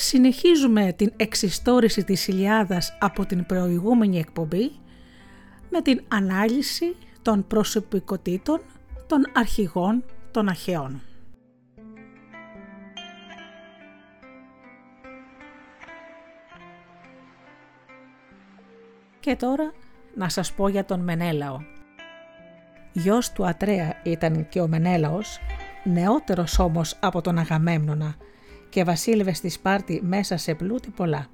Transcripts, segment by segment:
Συνεχίζουμε την εξιστόρηση της Ιλιάδας από την προηγούμενη εκπομπή με την ανάλυση των προσωπικότητων των αρχηγών των Αχαιών. Και τώρα να σας πω για τον Μενέλαο. Γιος του Ατρέα ήταν και ο Μενέλαος, νεότερος όμως από τον Αγαμέμνονα, και βασίλευε στη Σπάρτη μέσα σε πλούτη πολλά.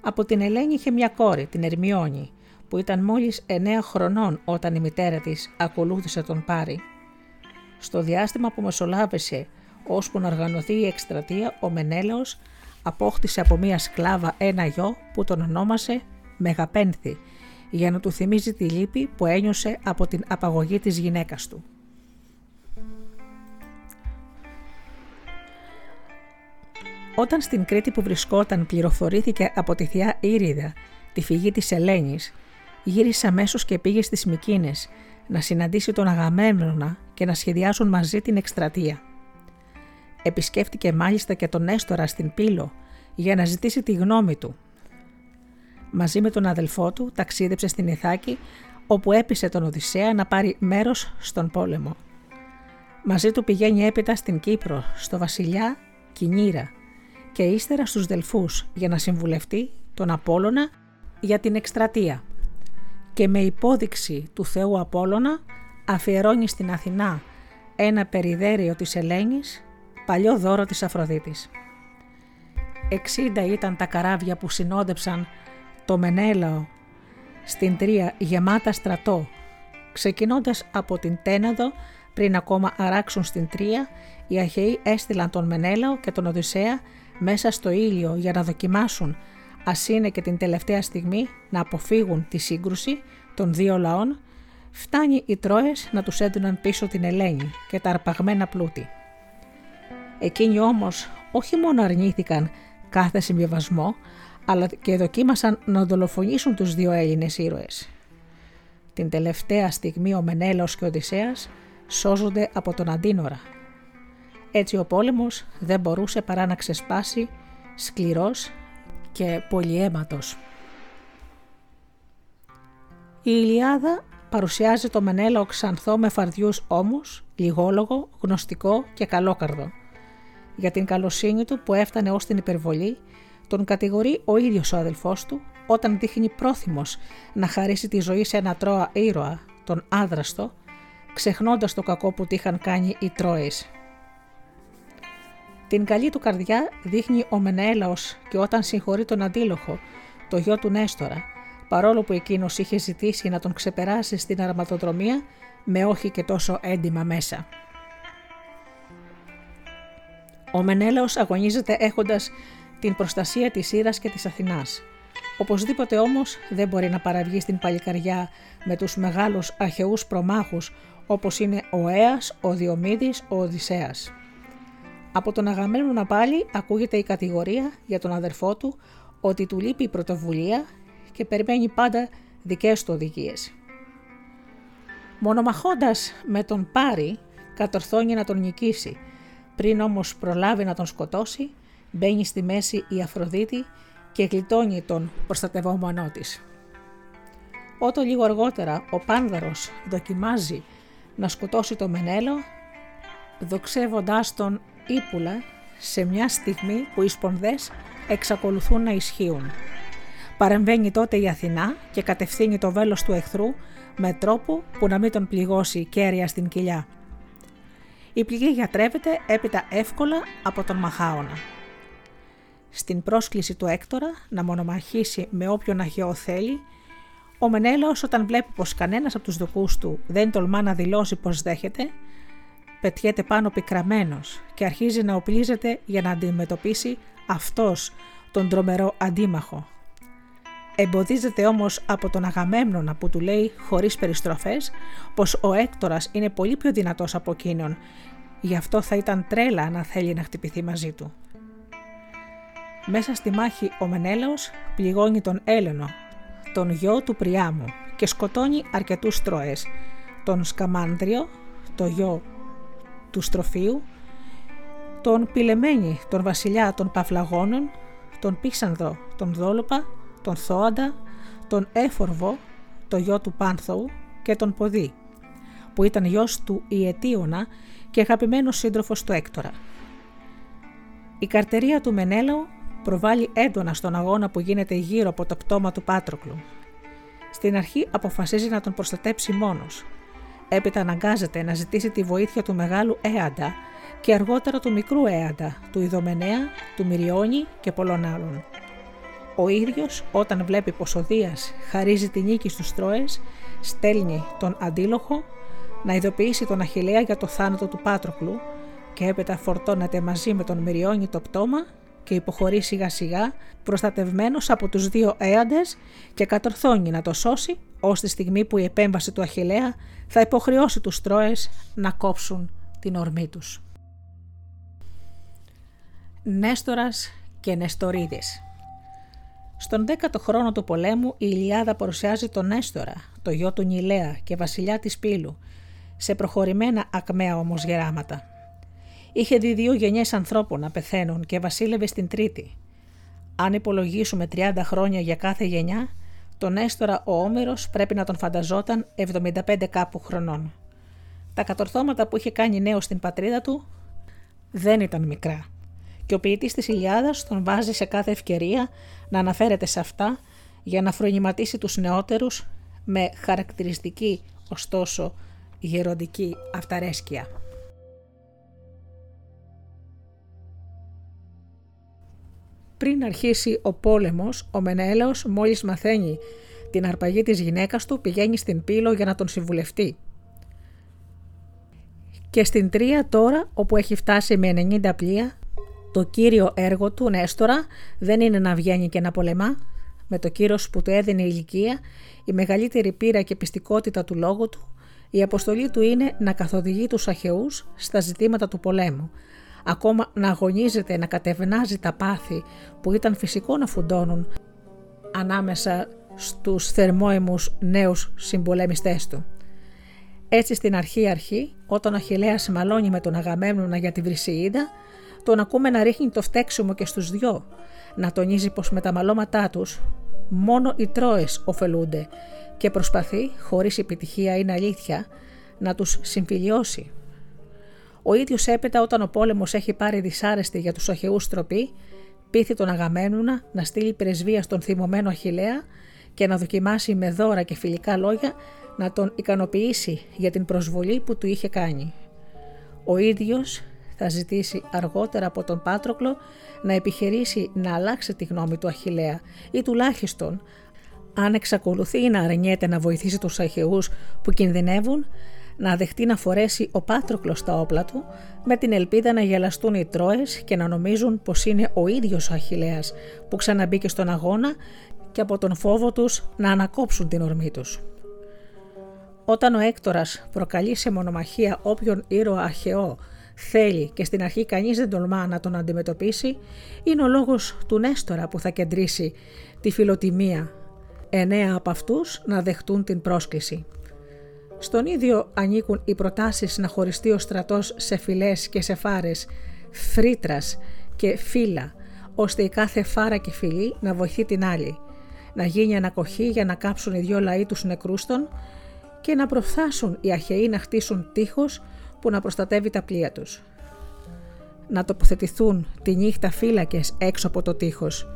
Από την Ελένη είχε μια κόρη, την Ερμιόνη, που ήταν μόλις 9 χρονών όταν η μητέρα της ακολούθησε τον Πάρη. Στο διάστημα που μεσολάβησε, ώσπου να οργανωθεί η εκστρατεία, ο Μενέλαος απόκτησε από μια σκλάβα ένα γιο που τον ονόμασε Μεγαπένθη, για να του θυμίζει τη λύπη που ένιωσε από την απαγωγή της γυναίκας του. Όταν στην Κρήτη που βρισκόταν πληροφορήθηκε από τη θεία Ήριδα τη φυγή της Ελένης, γύρισε αμέσως και πήγε στις Μικίνες να συναντήσει τον Αγαμέμνονα και να σχεδιάσουν μαζί την εκστρατεία. Επισκέφτηκε μάλιστα και τον Νέστορα στην Πύλο για να ζητήσει τη γνώμη του. Μαζί με τον αδελφό του ταξίδεψε στην Ιθάκη, όπου έπεισε τον Οδυσσέα να πάρει μέρος στον πόλεμο. Μαζί του πηγαίνει έπειτα στην Κύπρο, στο βασιλιά Κινήρα, και ύστερα στους Δελφούς για να συμβουλευτεί τον Απόλλωνα για την εκστρατεία. Και με υπόδειξη του Θεού Απόλλωνα αφιερώνει στην Αθηνά ένα περιδέριο της Ελένης, παλιό δώρο της Αφροδίτης. 60 ήταν τα καράβια που συνόδεψαν το Μενέλαο στην Τρία, γεμάτα στρατό, ξεκινώντας από την Τέναδο. Πριν ακόμα αράξουν στην Τρία, οι Αχαιοί έστειλαν τον Μενέλαο και τον Οδυσσέα μέσα στο ήλιο για να δοκιμάσουν, ας είναι και την τελευταία στιγμή, να αποφύγουν τη σύγκρουση των δύο λαών. Φτάνει οι Τρώες να τους έδιναν πίσω την Ελένη και τα αρπαγμένα πλούτη. Εκείνοι όμως όχι μόνο αρνήθηκαν κάθε συμβιβασμό, αλλά και δοκίμασαν να δολοφονήσουν τους δύο Έλληνες ήρωες. Την τελευταία στιγμή ο Μενέλαος και ο Οδυσσέας σώζονται από τον Αντίνορα. Έτσι ο πόλεμος δεν μπορούσε παρά να ξεσπάσει, σκληρός και πολυαίματος. Η Ιλιάδα παρουσιάζει το Μενέλαο ξανθό με φαρδιούς ώμους, λιγόλογο, γνωστικό και καλόκαρδο. Για την καλοσύνη του που έφτανε ως την υπερβολή, τον κατηγορεί ο ίδιος ο αδελφός του, όταν δείχνει πρόθυμος να χαρίσει τη ζωή σε ένα Τρώα ήρωα, τον Άδραστο, ξεχνώντας το κακό που είχαν κάνει οι Τρώες. Την καλή του καρδιά δείχνει ο Μενέλαος και όταν συγχωρεί τον Αντίλοχο, το γιο του Νέστορα, παρόλο που εκείνος είχε ζητήσει να τον ξεπεράσει στην αρματοδρομία με όχι και τόσο έντιμα μέσα. Ο Μενέλαος αγωνίζεται έχοντας την προστασία της Ήρας και της Αθηνάς. Οπωσδήποτε όμως δεν μπορεί να παραβγεί στην παλικαριά με τους μεγάλους αχαιούς προμάχους όπως είναι ο Αίας, ο Διομήδης, ο Οδυσσέας. Από τον Αγαμέμνονα πάλι ακούγεται η κατηγορία για τον αδερφό του ότι του λείπει η πρωτοβουλία και περιμένει πάντα δικές του οδηγίες. Μονομαχώντας με τον Πάρη κατορθώνει να τον νικήσει, πριν όμως προλάβει να τον σκοτώσει, μπαίνει στη μέση η Αφροδίτη και γλιτώνει τον προστατευόμενό της. Ότο λίγο αργότερα ο Πάνδαρος δοκιμάζει να σκοτώσει το Μενέλαο, δοξεύοντάς τον ύπουλα σε μια στιγμή που οι σπονδές εξακολουθούν να ισχύουν. Παρεμβαίνει τότε η Αθηνά και κατευθύνει το βέλος του εχθρού με τρόπο που να μην τον πληγώσει κέρια στην κοιλιά. Η πληγή γιατρεύεται έπειτα εύκολα από τον Μαχάωνα. Στην πρόσκληση του Έκτορα να μονομαχήσει με όποιον αχαιό θέλει, ο Μενέλαος, όταν βλέπει πως κανένας από τους δικούς του δεν τολμά να δηλώσει πως δέχεται, πετιέται πάνω πικραμένος και αρχίζει να οπλίζεται για να αντιμετωπίσει αυτός τον τρομερό αντίμαχο. Εμποδίζεται όμως από τον Αγαμέμνονα που του λέει χωρίς περιστροφές πως ο Έκτορας είναι πολύ πιο δυνατός από εκείνον, γι' αυτό θα ήταν τρέλα να θέλει να χτυπηθεί μαζί του. Μέσα στη μάχη ο Μενέλαος πληγώνει τον Έλενο, τον γιο του Πριάμου, και σκοτώνει αρκετούς Τρώες, τον Σκαμάνδριο, το γιο του Στροφίου, τον Πηλεμένη, τον βασιλιά των Παυλαγώνων, τον Πίξανδρο, τον Δόλοπα, τον Θώαντα, τον Έφορβο, το γιο του Πάνθωου και τον Ποδή, που ήταν γιος του Ιετίωνα και αγαπημένος σύντροφος του Έκτορα. Η καρτερία του Μενέλαου προβάλλει έντονα στον αγώνα που γίνεται γύρω από το πτώμα του Πάτροκλου. Στην αρχή αποφασίζει να τον προστατέψει μόνος. Έπειτα αναγκάζεται να ζητήσει τη βοήθεια του μεγάλου Έαντα και αργότερα του μικρού Έαντα, του Ιδομενέα, του Μυριώνη και πολλών άλλων. Ο ίδιος, όταν βλέπει πως ο Δίας χαρίζει τη νίκη στους Τρώες, στέλνει τον Αντίλοχο να ειδοποιήσει τον Αχιλλέα για το θάνατο του Πάτροκλου και έπειτα φορτώνεται μαζί με τον Μυριώνη το πτώμα και υποχωρεί σιγά σιγά προστατευμένος από τους δύο Έαντες και κατορθώνει να το σώσει ως τη στιγμή που η επέμβαση του Αχιλλέα θα υποχρεώσει τους Τρώες να κόψουν την ορμή τους. Νέστορας και Νεστορίδης. Στον 10ο χρόνο του πολέμου η Ιλιάδα παρουσιάζει τον Νέστορα, το γιο του Νιλέα και βασιλιά της Πύλου, σε προχωρημένα ακμαία όμως γεράματα. Είχε δει 2 γενιές ανθρώπων να πεθαίνουν και βασίλευε στην τρίτη. Αν υπολογίσουμε 30 χρόνια για κάθε γενιά, τον Νέστορα ο Όμηρος πρέπει να τον φανταζόταν 75 κάπου χρονών. Τα κατορθώματα που είχε κάνει νέος στην πατρίδα του δεν ήταν μικρά. Και ο ποιητής της Ιλιάδας τον βάζει σε κάθε ευκαιρία να αναφέρεται σε αυτά για να φρονηματίσει τους νεότερους με χαρακτηριστική, ωστόσο, γεροντική αυταρέσκεια. Πριν αρχίσει ο πόλεμος, ο Μενέλαος μόλις μαθαίνει την αρπαγή της γυναίκας του, πηγαίνει στην Πύλο για να τον συμβουλευτεί. Και στην Τρία τώρα, όπου έχει φτάσει με 90 πλοία, το κύριο έργο του Νέστορα δεν είναι να βγαίνει και να πολεμά. Με το κύρος που του έδινε η ηλικία, η μεγαλύτερη πείρα και πιστικότητα του λόγου του, η αποστολή του είναι να καθοδηγεί τους Αχαιούς στα ζητήματα του πολέμου. Ακόμα να αγωνίζεται, να κατευνάζει τα πάθη που ήταν φυσικό να φουντώνουν ανάμεσα στους θερμόαιμους νέους συμπολέμιστές του. Έτσι στην αρχή, όταν ο Αχιλλέας μαλώνει με τον Αγαμέμνονα για τη Βρυσιίδα, τον ακούμε να ρίχνει το φταίξιμο και στους δυο, να τονίζει πως με τα μαλώματά τους μόνο οι Τρώες ωφελούνται και προσπαθεί, χωρίς επιτυχία είναι αλήθεια, να τους συμφιλιώσει. Ο ίδιος έπειτα, όταν ο πόλεμος έχει πάρει δυσάρεστη για τους Αχαιούς τροπή, πείθει τον Αγαμέμνονα να στείλει πρεσβεία στον θυμωμένο Αχιλλέα και να δοκιμάσει με δώρα και φιλικά λόγια να τον ικανοποιήσει για την προσβολή που του είχε κάνει. Ο ίδιος θα ζητήσει αργότερα από τον Πάτροκλο να επιχειρήσει να αλλάξει τη γνώμη του Αχιλλέα ή τουλάχιστον, αν εξακολουθεί να αρνιέται να βοηθήσει τους Αχαιούς που κινδυνεύουν, να δεχτεί να φορέσει ο Πάτροκλος τα όπλα του με την ελπίδα να γελαστούν οι Τρώες και να νομίζουν πως είναι ο ίδιος ο Αχιλλέας που ξαναμπήκε στον αγώνα και από τον φόβο τους να ανακόψουν την ορμή τους. Όταν ο Έκτορας προκαλεί σε μονομαχία όποιον ήρωα Αχαιό θέλει και στην αρχή κανείς δεν τολμά να τον αντιμετωπίσει, είναι ο λόγος του Νέστορα που θα κεντρήσει τη φιλοτιμία, 9 από αυτούς να δεχτούν την πρόσκληση. Στον ίδιο ανήκουν οι προτάσεις να χωριστεί ο στρατός σε φυλές και σε φάρες, φρύτρας και φύλλα, ώστε η κάθε φάρα και φυλή να βοηθεί την άλλη, να γίνει ανακοχή για να κάψουν οι 2 λαοί τους νεκρούς των και να προφθάσουν οι Αχαιοί να χτίσουν τείχος που να προστατεύει τα πλοία τους. Να τοποθετηθούν τη νύχτα φύλακες έξω από το τείχος.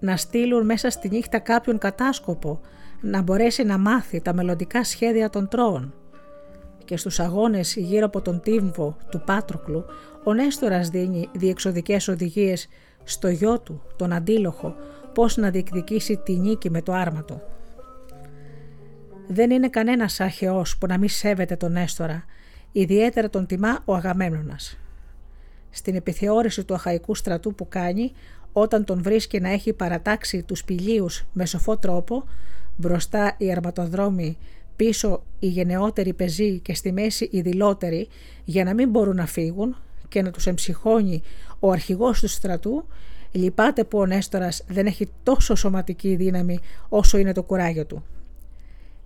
Να στείλουν μέσα στη νύχτα κάποιον κατάσκοπο να μπορέσει να μάθει τα μελλοντικά σχέδια των Τρώων. Και στους αγώνες γύρω από τον τύμβο του Πάτροκλου, ο Νέστορας δίνει διεξοδικές οδηγίες στο γιο του, τον Αντίλοχο, πώς να διεκδικήσει τη νίκη με το άρμα του. Δεν είναι κανένας Αχαιός που να μην σέβεται τον Νέστορα, ιδιαίτερα τον τιμά ο Αγαμέμνονας. Στην επιθεώρηση του αχαϊκού στρατού που κάνει, όταν τον βρίσκει να έχει παρατάξει τους πηλίους με σοφό τρόπο, μπροστά οι αρματοδρόμοι, πίσω οι γενναιότεροι πεζοί και στη μέση οι δειλότεροι, για να μην μπορούν να φύγουν και να τους εμψυχώνει ο αρχηγός του στρατού, λυπάται που ο Νέστορας δεν έχει τόσο σωματική δύναμη όσο είναι το κουράγιο του.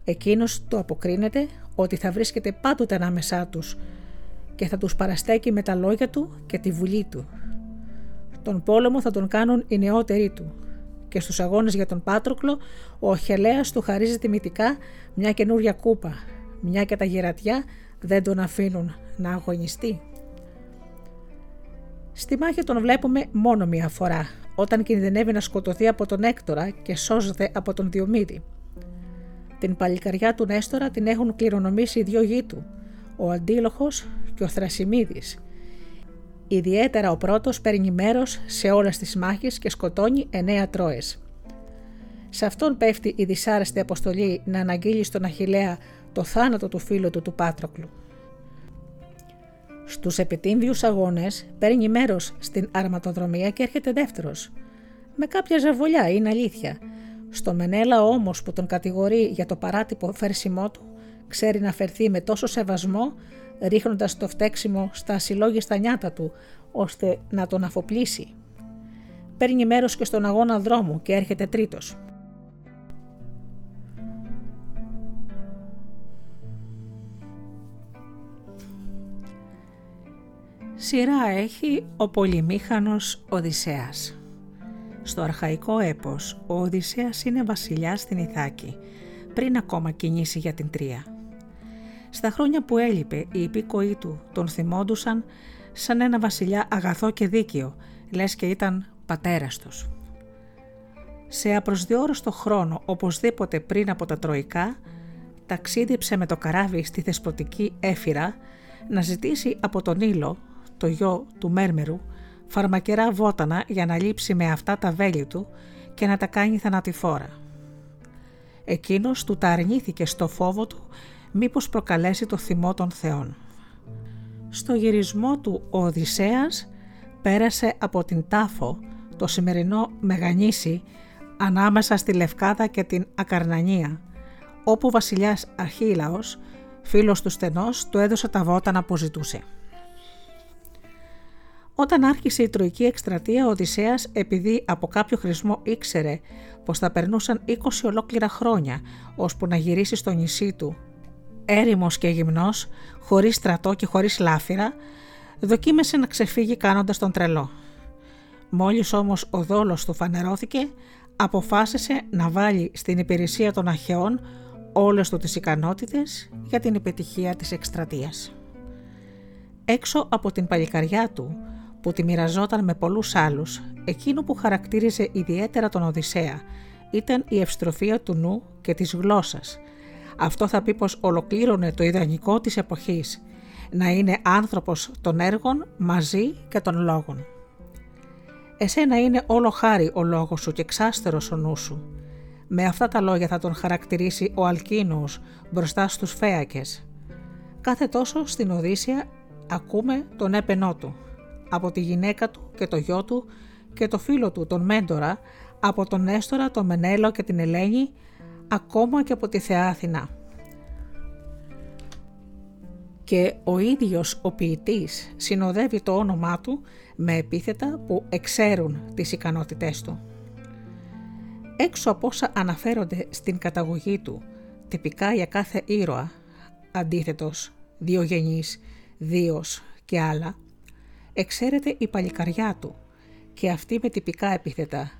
Εκείνος το αποκρίνεται ότι θα βρίσκεται πάντοτε ανάμεσά τους και θα τους παραστέκει με τα λόγια του και τη βουλή του. Τον πόλεμο θα τον κάνουν οι νεότεροι του και στους αγώνες για τον Πάτροκλο ο Αχιλλέας του χαρίζει τιμητικά μια καινούρια κούπα, μια και τα γερατιά δεν τον αφήνουν να αγωνιστεί. Στη μάχη τον βλέπουμε μόνο μία φορά, όταν κινδυνεύει να σκοτωθεί από τον Έκτορα και σώζεται από τον Διομήδη. Την παλικαριά του Νέστορα την έχουν κληρονομήσει οι δύο γη του, ο Αντίλοχος και ο Θρασιμίδης. Ιδιαίτερα ο πρώτος παίρνει μέρος σε όλες τις μάχες και σκοτώνει 9 Τρώες. Σε αυτόν πέφτει η δυσάρεστη αποστολή να αναγγείλει στον Αχιλλέα το θάνατο του φίλου του Πάτροκλου. Στους επιτύμβιους αγώνες παίρνει μέρος στην αρματοδρομία και έρχεται δεύτερος. Με κάποια ζαβολιά, είναι αλήθεια. Στο Μενέλαο όμως που τον κατηγορεί για το παράτυπο φέρσιμό του, ξέρει να φερθεί με τόσο σεβασμό, ρίχνοντας το φταίξιμο στα ασυλλόγιστα νιάτα του, ώστε να τον αφοπλίσει. Παίρνει μέρος και στον αγώνα δρόμου και έρχεται τρίτος. Σειρά έχει ο πολυμήχανος Οδυσσέας. Στο αρχαϊκό έπος, ο Οδυσσέας είναι βασιλιάς στην Ιθάκη, πριν ακόμα κινήσει για την Τρία. Στα χρόνια που έλειπε, οι υπήκοοί του τον θυμόντουσαν σαν ένα βασιλιά αγαθό και δίκαιο, λες και ήταν πατέρας τους. Σε απροσδιόρωστο χρόνο, οπωσδήποτε πριν από τα Τροϊκά, ταξίδεψε με το καράβι στη Θεσπρωτική Έφυρα να ζητήσει από τον Ήλο, το γιο του Μέρμερου, φαρμακερά βότανα για να λείψει με αυτά τα βέλη του και να τα κάνει θανατηφόρα. Εκείνος του τα αρνήθηκε στο φόβο του μήπως προκαλέσει το θυμό των θεών. Στο γυρισμό του ο Οδυσσέας πέρασε από την Τάφο, το σημερινό Μεγανήσι, ανάμεσα στη Λευκάδα και την Ακαρνανία, όπου ο βασιλιάς Αχίλαος, φίλος του στενός, του έδωσε τα βότανα που ζητούσε. Όταν άρχισε η Τροϊκή εκστρατεία, ο Οδυσσέας, επειδή από κάποιο χρησμό ήξερε πως θα περνούσαν 20 ολόκληρα χρόνια ώσπου να γυρίσει στο νησί του, έρημος και γυμνός, χωρίς στρατό και χωρίς λάφυρα, δοκίμασε να ξεφύγει κάνοντας τον τρελό. Μόλις όμως ο δόλος του φανερώθηκε, αποφάσισε να βάλει στην υπηρεσία των Αχαιών όλες του τις ικανότητες για την επιτυχία της εκστρατείας. Έξω από την παλικαριά του, που τη μοιραζόταν με πολλούς άλλους, εκείνο που χαρακτήριζε ιδιαίτερα τον Οδυσσέα ήταν η ευστροφία του νου και της γλώσσας. Αυτό θα πει πως ολοκλήρωνε το ιδανικό της εποχής, να είναι άνθρωπος των έργων μαζί και των λόγων. «Εσένα είναι όλο χάρη ο λόγος σου και ξάστερος ο νους σου». Με αυτά τα λόγια θα τον χαρακτηρίσει ο Αλκίνος μπροστά στους Φέακες. Κάθε τόσο στην Οδύσσεια ακούμε τον έπαινό του, από τη γυναίκα του και το γιο του και το φίλο του τον Μέντορα, από τον Νέστορα, τον Μενέλαο και την Ελένη, ακόμα και από τη θεά Αθηνά. Και ο ίδιος ο ποιητής συνοδεύει το όνομά του με επίθετα που εξαίρουν τις ικανότητές του. Έξω από όσα αναφέρονται στην καταγωγή του, τυπικά για κάθε ήρωα, αντίθετος, διογενής, δίος και άλλα, εξαίρεται η παλικαριά του και αυτή με τυπικά επίθετα,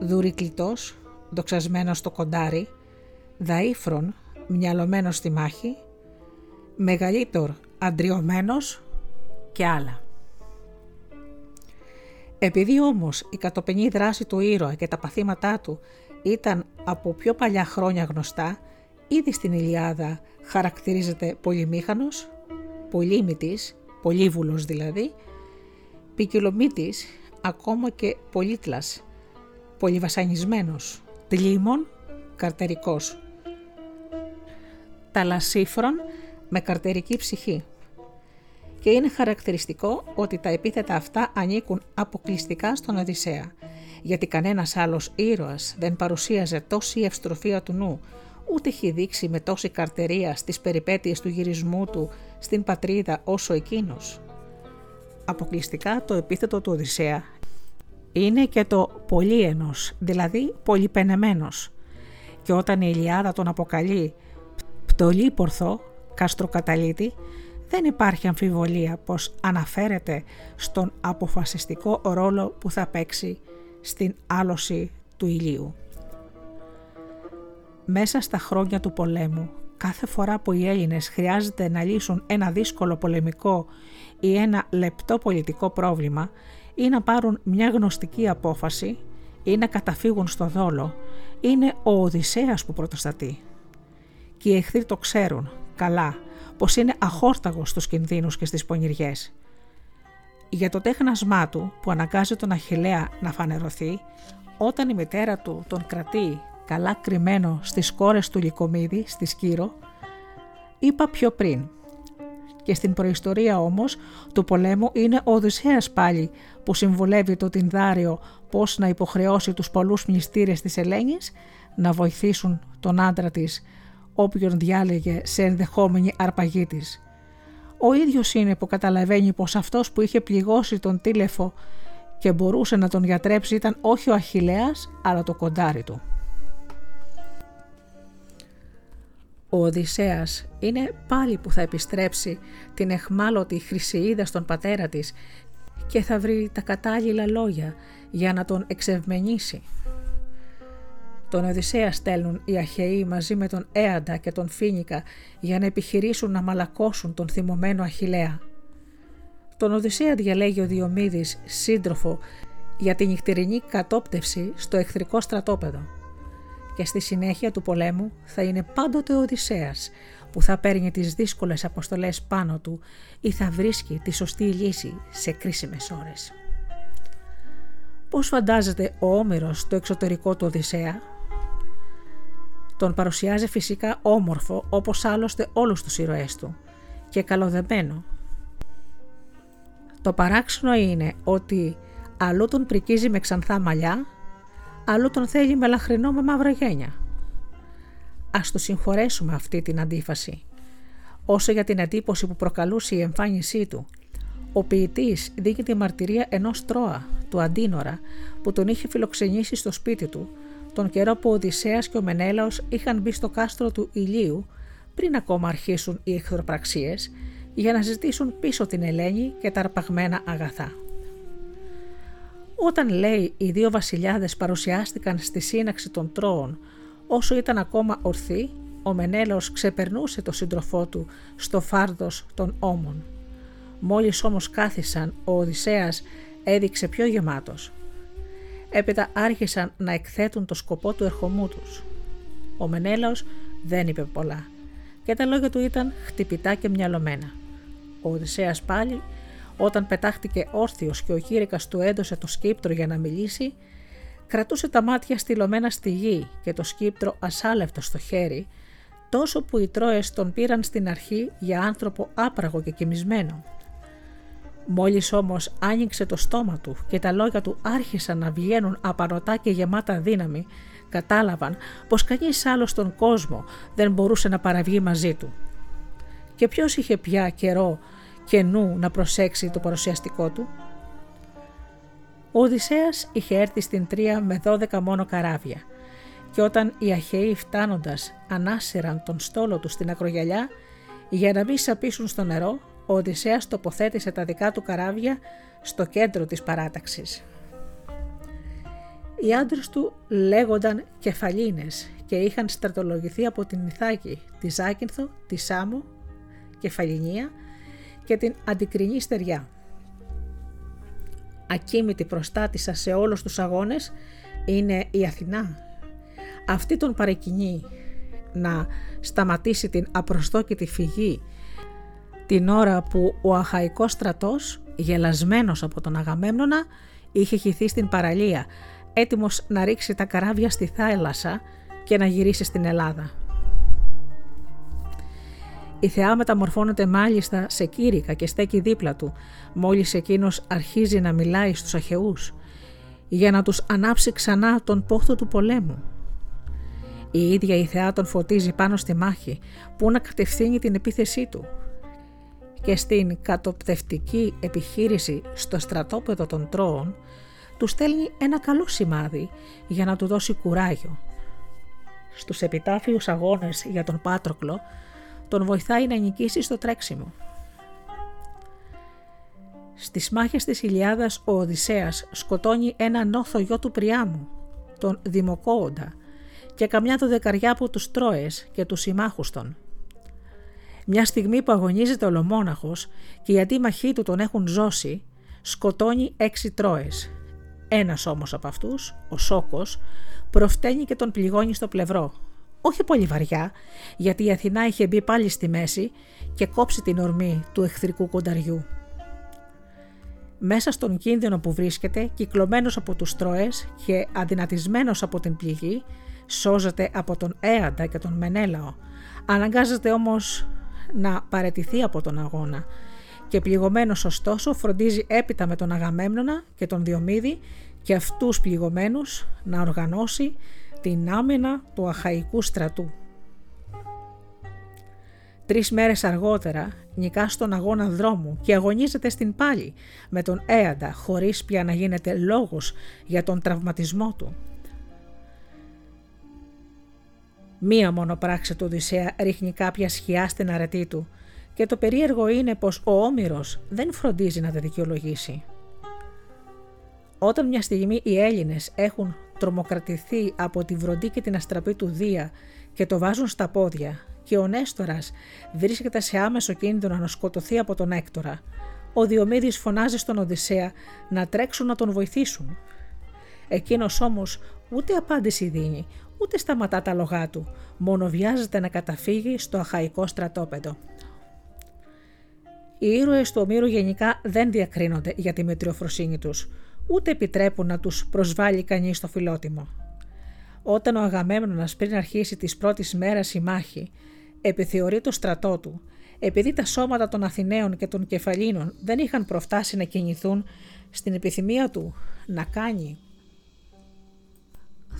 Δουρικλητός, δοξασμένος στο κοντάρι, Δαΐφρον, μυαλωμένος στη μάχη, Μεγαλύτερ, αντριωμένος και άλλα. Επειδή όμως η κατοπινή δράση του ήρωα και τα παθήματά του ήταν από πιο παλιά χρόνια γνωστά, ήδη στην Ιλιάδα χαρακτηρίζεται πολυμήχανος, πολύμητης, πολύβουλος δηλαδή, ποικιλομήτης, ακόμα και πολύτλας, πολυβασανισμένος, τλίμων, καρτερικός, ταλασσίφρον με καρτερική ψυχή. Και είναι χαρακτηριστικό ότι τα επίθετα αυτά ανήκουν αποκλειστικά στον Οδυσσέα, γιατί κανένας άλλος ήρωας δεν παρουσίαζε τόση ευστροφία του νου, ούτε έχει δείξει με τόση καρτερία στις περιπέτειες του γυρισμού του στην πατρίδα όσο εκείνος. Αποκλειστικά το επίθετο του Οδυσσέα είναι και το πολύενος, δηλαδή πολυπενεμένος, και όταν η Ιλιάδα τον αποκαλεί πτολίπορθο, καστροκαταλήτη, δεν υπάρχει αμφιβολία πως αναφέρεται στον αποφασιστικό ρόλο που θα παίξει στην άλωση του ηλίου. Μέσα στα χρόνια του πολέμου, κάθε φορά που οι Έλληνες χρειάζεται να λύσουν ένα δύσκολο πολεμικό ή ένα λεπτό πολιτικό πρόβλημα ή να πάρουν μια γνωστική απόφαση ή να καταφύγουν στο δόλο, είναι ο Οδυσσέας που πρωτοστατεί. Και οι εχθροί το ξέρουν καλά, πως είναι αχόρταγος στους κινδύνους και στις πονηριές. Για το τέχνασμά του που αναγκάζει τον Αχιλλέα να φανερωθεί, όταν η μητέρα του τον κρατεί καλά κρυμμένο στις κόρες του Λυκομίδη, στη Σκύρο, είπα πιο πριν. Και στην προϊστορία όμως του πολέμου είναι ο Οδυσσέας πάλι που συμβουλεύει το Τινδάριο πώς να υποχρεώσει τους πολλούς μνηστήρες της Ελένης να βοηθήσουν τον άντρα της, όποιον διάλεγε σε ενδεχόμενη αρπαγή της. Ο ίδιος είναι που καταλαβαίνει πως αυτός που είχε πληγώσει τον Τίλεφο και μπορούσε να τον γιατρέψει ήταν όχι ο Αχιλλέας αλλά το κοντάρι του. Ο Οδυσσέας είναι πάλι που θα επιστρέψει την αιχμάλωτη Χρυσεΐδα στον πατέρα της και θα βρει τα κατάλληλα λόγια για να τον εξευμενήσει. Τον Οδυσσέα στέλνουν οι Αχαιοί μαζί με τον Έαντα και τον Φίνικα για να επιχειρήσουν να μαλακώσουν τον θυμωμένο Αχιλλέα. Τον Οδυσσέα διαλέγει ο Διομήδης σύντροφο για την νυχτερινή κατόπτευση στο εχθρικό στρατόπεδο. Και στη συνέχεια του πολέμου θα είναι πάντοτε ο Οδυσσέας που θα παίρνει τις δύσκολες αποστολές πάνω του ή θα βρίσκει τη σωστή λύση σε κρίσιμες ώρες. Πώς φαντάζεται ο Όμηρος το εξωτερικό του Οδυσσέα? Τον παρουσιάζει φυσικά όμορφο όπως άλλωστε όλους τους ήρωές του και καλοδεμένο. Το παράξενο είναι ότι αλλού τον πρικίζει με ξανθά μαλλιά, αλλού τον θέλει με λαχρινό με μαύρα γένια. Ας του συγχωρέσουμε αυτή την αντίφαση. Όσο για την εντύπωση που προκαλούσε η εμφάνισή του, ο ποιητής δίνει τη μαρτυρία ενός Τρώα, του Αντίνορα, που τον είχε φιλοξενήσει στο σπίτι του, τον καιρό που ο Οδυσσέας και ο Μενέλαος είχαν μπει στο κάστρο του Ηλίου, πριν ακόμα αρχίσουν οι εχθροπραξίες, για να ζητήσουν πίσω την Ελένη και τα αρπαγμένα αγαθά. Όταν λέει οι δύο βασιλιάδες παρουσιάστηκαν στη σύναξη των Τρώων, όσο ήταν ακόμα ορθοί, ο Μενέλαος ξεπερνούσε τον σύντροφό του στο φάρδος των ώμων. Μόλις όμως κάθισαν, ο Οδυσσέας έδειξε πιο γεμάτος. Έπειτα άρχισαν να εκθέτουν το σκοπό του ερχομού τους. Ο Μενέλαος δεν είπε πολλά και τα λόγια του ήταν χτυπητά και μυαλωμένα. Ο Οδυσσέας πάλι, όταν πετάχτηκε όρθιος και ο γύρικας του έδωσε το σκύπτρο για να μιλήσει, κρατούσε τα μάτια στυλωμένα στη γη και το σκύπτρο ασάλευτο στο χέρι, τόσο που οι Τρώες τον πήραν στην αρχή για άνθρωπο άπραγο και κοιμισμένο. Μόλις όμως άνοιξε το στόμα του και τα λόγια του άρχισαν να βγαίνουν απανωτά και γεμάτα δύναμη, κατάλαβαν πως κανείς άλλος στον κόσμο δεν μπορούσε να παραβγεί μαζί του. Και ποιος είχε πια καιρό και νου να προσέξει το παρουσιαστικό του? Ο Οδυσσέας είχε έρθει στην Τρία με 12 μόνο καράβια και όταν οι Αχαιοί φτάνοντας ανάσυραν τον στόλο του στην ακρογιαλιά για να μην σαπίσουν στο νερό, ο Οδυσσέας τοποθέτησε τα δικά του καράβια στο κέντρο της παράταξης. Οι άντρες του λέγονταν Κεφαλίνες και είχαν στρατολογηθεί από την Ιθάκη, τη Ζάκυνθο, τη Σάμο, Κεφαλινία και την Αντικρινή στεριά. Ακίμητη προστάτησα σε όλους τους αγώνες είναι η Αθηνά. Αυτή τον παρεκκινεί να σταματήσει την απροσδόκητη φυγή την ώρα που ο Αχαϊκός στρατός, γελασμένος από τον Αγαμέμνονα, είχε χυθεί στην παραλία, έτοιμος να ρίξει τα καράβια στη θάλασσα και να γυρίσει στην Ελλάδα. Η θεά μεταμορφώνεται μάλιστα σε κύρικα και στέκει δίπλα του, μόλις εκείνος αρχίζει να μιλάει στους Αχαιούς, για να τους ανάψει ξανά τον πόθο του πολέμου. Η ίδια η θεά τον φωτίζει πάνω στη μάχη, που να κατευθύνει την επίθεσή του. Και στην κατοπτευτική επιχείρηση στο στρατόπεδο των Τρώων, του στέλνει ένα καλό σημάδι για να του δώσει κουράγιο. Στους επιτάφιους αγώνες για τον Πάτροκλο, τον βοηθάει να νικήσει στο τρέξιμο. Στις μάχες της Ιλιάδας ο Οδυσσέας σκοτώνει έναν όθογιό του Πριάμου, τον Δημοκόοντα, και καμιά του δεκαριά από τους Τρώες και τους συμμάχους των. Μια στιγμή που αγωνίζεται ολομόναχος και οι αντίμαχοί του τον έχουν ζώσει, σκοτώνει 6 Τρώες. Ένας όμως από αυτούς, ο Σόκος, προφταίνει και τον πληγώνει στο πλευρό. Όχι πολύ βαριά, γιατί η Αθηνά είχε μπει πάλι στη μέση και κόψει την ορμή του εχθρικού κονταριού. Μέσα στον κίνδυνο που βρίσκεται, κυκλωμένος από τους Τρώες και αδυνατισμένος από την πληγή, σώζεται από τον Έαντα και τον Μενέλαο. Αναγκάζεται όμως να παραιτηθεί από τον αγώνα και πληγωμένος ωστόσο φροντίζει έπειτα με τον Αγαμέμνονα και τον Διομήδη και αυτούς πληγωμένους να οργανώσει την άμυνα του Αχαϊκού στρατού. 3 μέρες αργότερα νικά στον αγώνα δρόμου και αγωνίζεται στην πάλη με τον Έαντα χωρίς πια να γίνεται λόγος για τον τραυματισμό του. Μία μόνο πράξη του Οδυσσέα ρίχνει κάποια σκιά στην αρετή του και το περίεργο είναι πως ο Όμηρος δεν φροντίζει να τα δικαιολογήσει. Όταν μια στιγμή οι Έλληνες έχουν τρομοκρατηθεί από τη βροντή και την αστραπή του Δία και το βάζουν στα πόδια και ο Νέστορας βρίσκεται σε άμεσο κίνδυνο να σκοτωθεί από τον Έκτορα, ο Διομήδης φωνάζει στον Οδυσσέα να τρέξουν να τον βοηθήσουν. Εκείνος όμως ούτε απάντηση δίνει, ούτε σταματά τα λογά του, μόνο βιάζεται να καταφύγει στο Αχαϊκό στρατόπεδο. Οι ήρωες του Ομήρου γενικά δεν διακρίνονται για τη μετριοφροσύνη τους, ούτε επιτρέπουν να τους προσβάλλει κανείς το φιλότιμο. Όταν ο Αγαμέμνονας πριν αρχίσει της πρώτης μέρας η μάχη, επιθεωρεί το στρατό του, επειδή τα σώματα των Αθηναίων και των Κεφαλίνων δεν είχαν προφτάσει να κινηθούν στην επιθυμία του να κάνει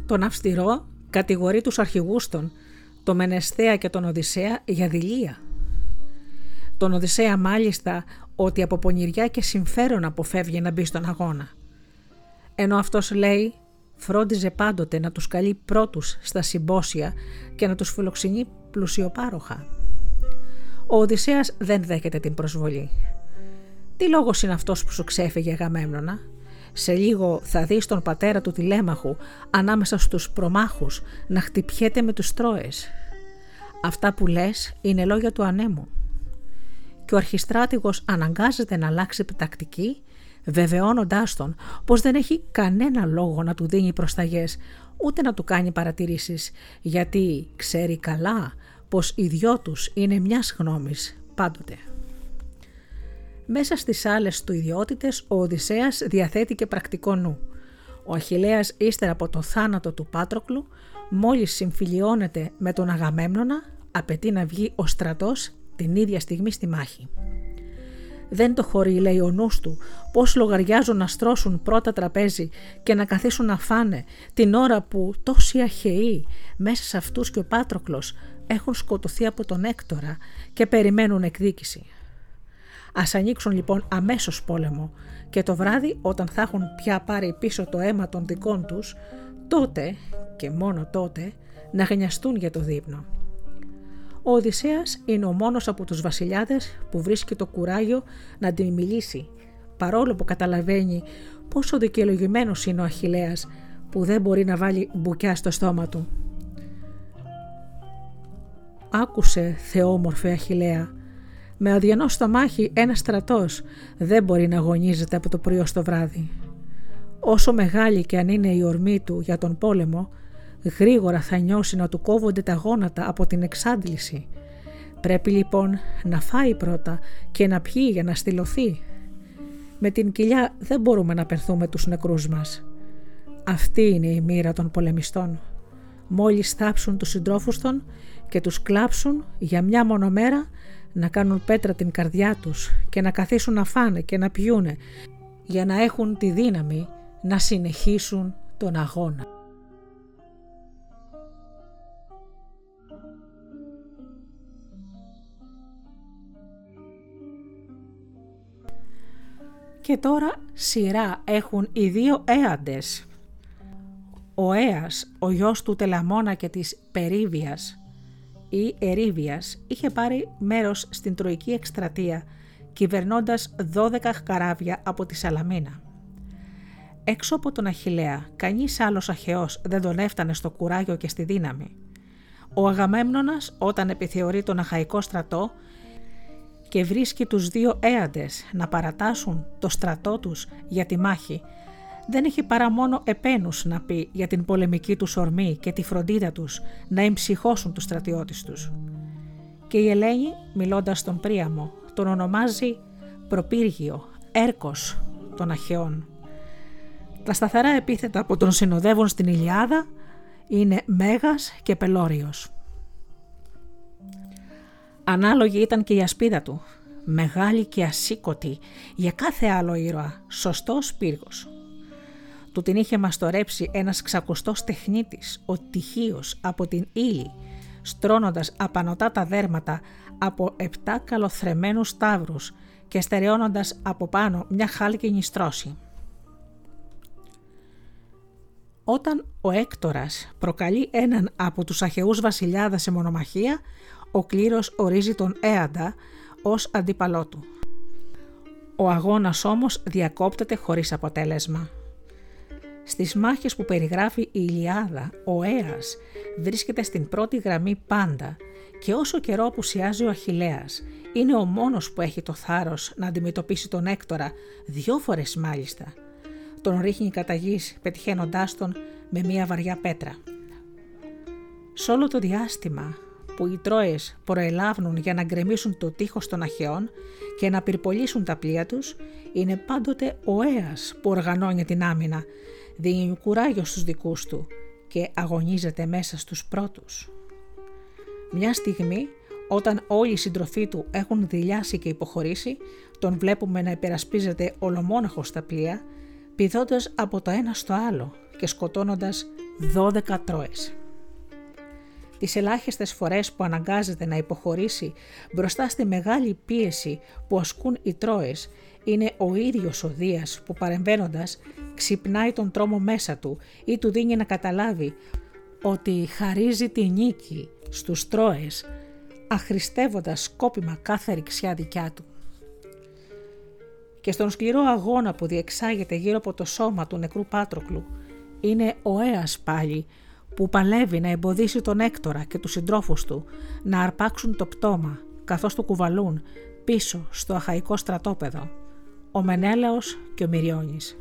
τον αυστηρό, κατηγορεί τους αρχηγούς των, τον Μενεσθέα και τον Οδυσσέα για δειλία. Τον Οδυσσέα μάλιστα ότι από πονηριά και συμφέρον αποφεύγει να μπει στον αγώνα. Ενώ αυτός λέει φρόντιζε πάντοτε να τους καλεί πρώτους στα συμπόσια και να τους φιλοξενεί πλουσιοπάροχα. Ο Οδυσσέας δεν δέχεται την προσβολή. Τι λόγος είναι αυτός που σου ξέφυγε, Αγαμέμνονα? Σε λίγο θα δεις τον πατέρα του Τηλέμαχου ανάμεσα στους προμάχους να χτυπιέται με τους Τρώες. Αυτά που λες είναι λόγια του ανέμου. Και ο αρχιστράτηγος αναγκάζεται να αλλάξει τακτική, βεβαιώνοντάς τον πως δεν έχει κανένα λόγο να του δίνει προσταγές, ούτε να του κάνει παρατηρήσεις, γιατί ξέρει καλά πως οι δυο τους είναι μιας γνώμης πάντοτε. Μέσα στις άλλες του ιδιότητες, ο Οδυσσέας διαθέτει και πρακτικό νου. Ο Αχιλλέας, ύστερα από το θάνατο του Πάτροκλου, μόλις συμφιλιώνεται με τον Αγαμέμνονα, απαιτεί να βγει ο στρατός την ίδια στιγμή στη μάχη. Δεν το χωρεί, λέει ο νους του, πώς λογαριάζουν να στρώσουν πρώτα τραπέζι και να καθίσουν να φάνε την ώρα που τόσοι Αχαιοί, μέσα σε αυτούς και ο Πάτροκλος, έχουν σκοτωθεί από τον Έκτορα και περιμένουν εκδίκηση. Ας ανοίξουν λοιπόν αμέσως πόλεμο και το βράδυ όταν θα έχουν πια πάρει πίσω το αίμα των δικών τους, τότε και μόνο τότε να γενιαστούν για το δείπνο. Ο Οδυσσέας είναι ο μόνος από τους βασιλιάδες που βρίσκει το κουράγιο να την μιλήσει, παρόλο που καταλαβαίνει πόσο δικαιολογημένος είναι ο Αχιλλέας που δεν μπορεί να βάλει μπουκιά στο στόμα του. «Άκουσε, θεόμορφε Αχιλλέα, με αδιανό στομάχι ένας στρατός δεν μπορεί να αγωνίζεται από το πρωί στο βράδυ. Όσο μεγάλη και αν είναι η ορμή του για τον πόλεμο, γρήγορα θα νιώσει να του κόβονται τα γόνατα από την εξάντληση. Πρέπει λοιπόν να φάει πρώτα και να πιει για να στυλωθεί. Με την κοιλιά δεν μπορούμε να περθούμε τους νεκρούς μας. Αυτή είναι η μοίρα των πολεμιστών. Μόλις θάψουν τους συντρόφους των και τους κλάψουν για μια μονομέρα, να κάνουν πέτρα την καρδιά τους και να καθίσουν να φάνε και να πιούνε για να έχουν τη δύναμη να συνεχίσουν τον αγώνα». Και τώρα σειρά έχουν οι 2 Έαντες. Ο Έας, ο γιος του Τελαμώνα και της Περίβειας ή Ερήβειας, είχε πάρει μέρος στην Τροϊκή εκστρατεία κυβερνώντας 12 καράβια από τη Σαλαμίνα. Έξω από τον Αχιλλέα, κανείς άλλος Αχαιός δεν τον έφτανε στο κουράγιο και στη δύναμη. Ο Αγαμέμνονας, όταν επιθεωρεί τον Αχαϊκό στρατό και βρίσκει τους δύο Έαντες να παρατάσουν το στρατό τους για τη μάχη, δεν έχει παρά μόνο επένους να πει για την πολεμική τους ορμή και τη φροντίδα τους να εμψυχώσουν τους στρατιώτες τους. Και η Ελένη, μιλώντας στον Πρίαμο, τον ονομάζει προπύργιο, έρκος των Αχαιών. Τα σταθερά επίθετα που τον συνοδεύουν στην Ιλιάδα είναι Μέγας και Πελώριος. Ανάλογη ήταν και η ασπίδα του, μεγάλη και ασήκωτη, για κάθε άλλο ήρωα, σωστός πύργος. Του την είχε μαστορέψει ένας ξακουστός τεχνίτης, ο Τυχείος, από την ύλη, στρώνοντας απανωτά τα δέρματα από 7 καλοθρεμένους σταύρους και στερεώνοντας από πάνω μια χάλκινη στρώση. Όταν ο Έκτορας προκαλεί έναν από τους Αχαιούς βασιλιάδε σε μονομαχία, ο κλήρος ορίζει τον Έαντα ως αντίπαλό του. Ο αγώνας όμως διακόπτεται χωρίς αποτέλεσμα. Στις μάχες που περιγράφει η Ιλιάδα, ο Έας βρίσκεται στην πρώτη γραμμή πάντα και όσο καιρό απουσιάζει ο Αχιλλέας, είναι ο μόνος που έχει το θάρρος να αντιμετωπίσει τον Έκτορα, 2 φορές μάλιστα. Τον ρίχνει κατά γης, πετυχαίνοντάς τον με μια βαριά πέτρα. Σ' όλο το διάστημα που οι Τρώες προελάβουν για να γκρεμίσουν το τείχος των Αχαιών και να πυρπολίσουν τα πλοία τους, είναι πάντοτε ο Έας που οργανώνει την άμυνα, δίνει κουράγιο στους δικούς του και αγωνίζεται μέσα στους πρώτους. Μια στιγμή, όταν όλοι οι συντροφοί του έχουν δειλιάσει και υποχωρήσει, τον βλέπουμε να υπερασπίζεται ολομόναχος τα πλοία, πηδώντας από το ένα στο άλλο και σκοτώνοντας 12 Τρώες. Τις ελάχιστες φορές που αναγκάζεται να υποχωρήσει μπροστά στη μεγάλη πίεση που ασκούν οι Τρώες, είναι ο ίδιος ο Δίας που παρεμβαίνοντας ξυπνάει τον τρόμο μέσα του ή του δίνει να καταλάβει ότι χαρίζει τη νίκη στους Τρώες, αχρηστεύοντας σκόπιμα κάθε ρηξιά δικιά του. Και στον σκληρό αγώνα που διεξάγεται γύρω από το σώμα του νεκρού Πάτροκλου, είναι ο Έας πάλι που παλεύει να εμποδίσει τον Έκτορα και τους συντρόφους του να αρπάξουν το πτώμα καθώς του κουβαλούν πίσω στο Αχαϊκό στρατόπεδο, ο Μενέλαος και ο Μυριώνης.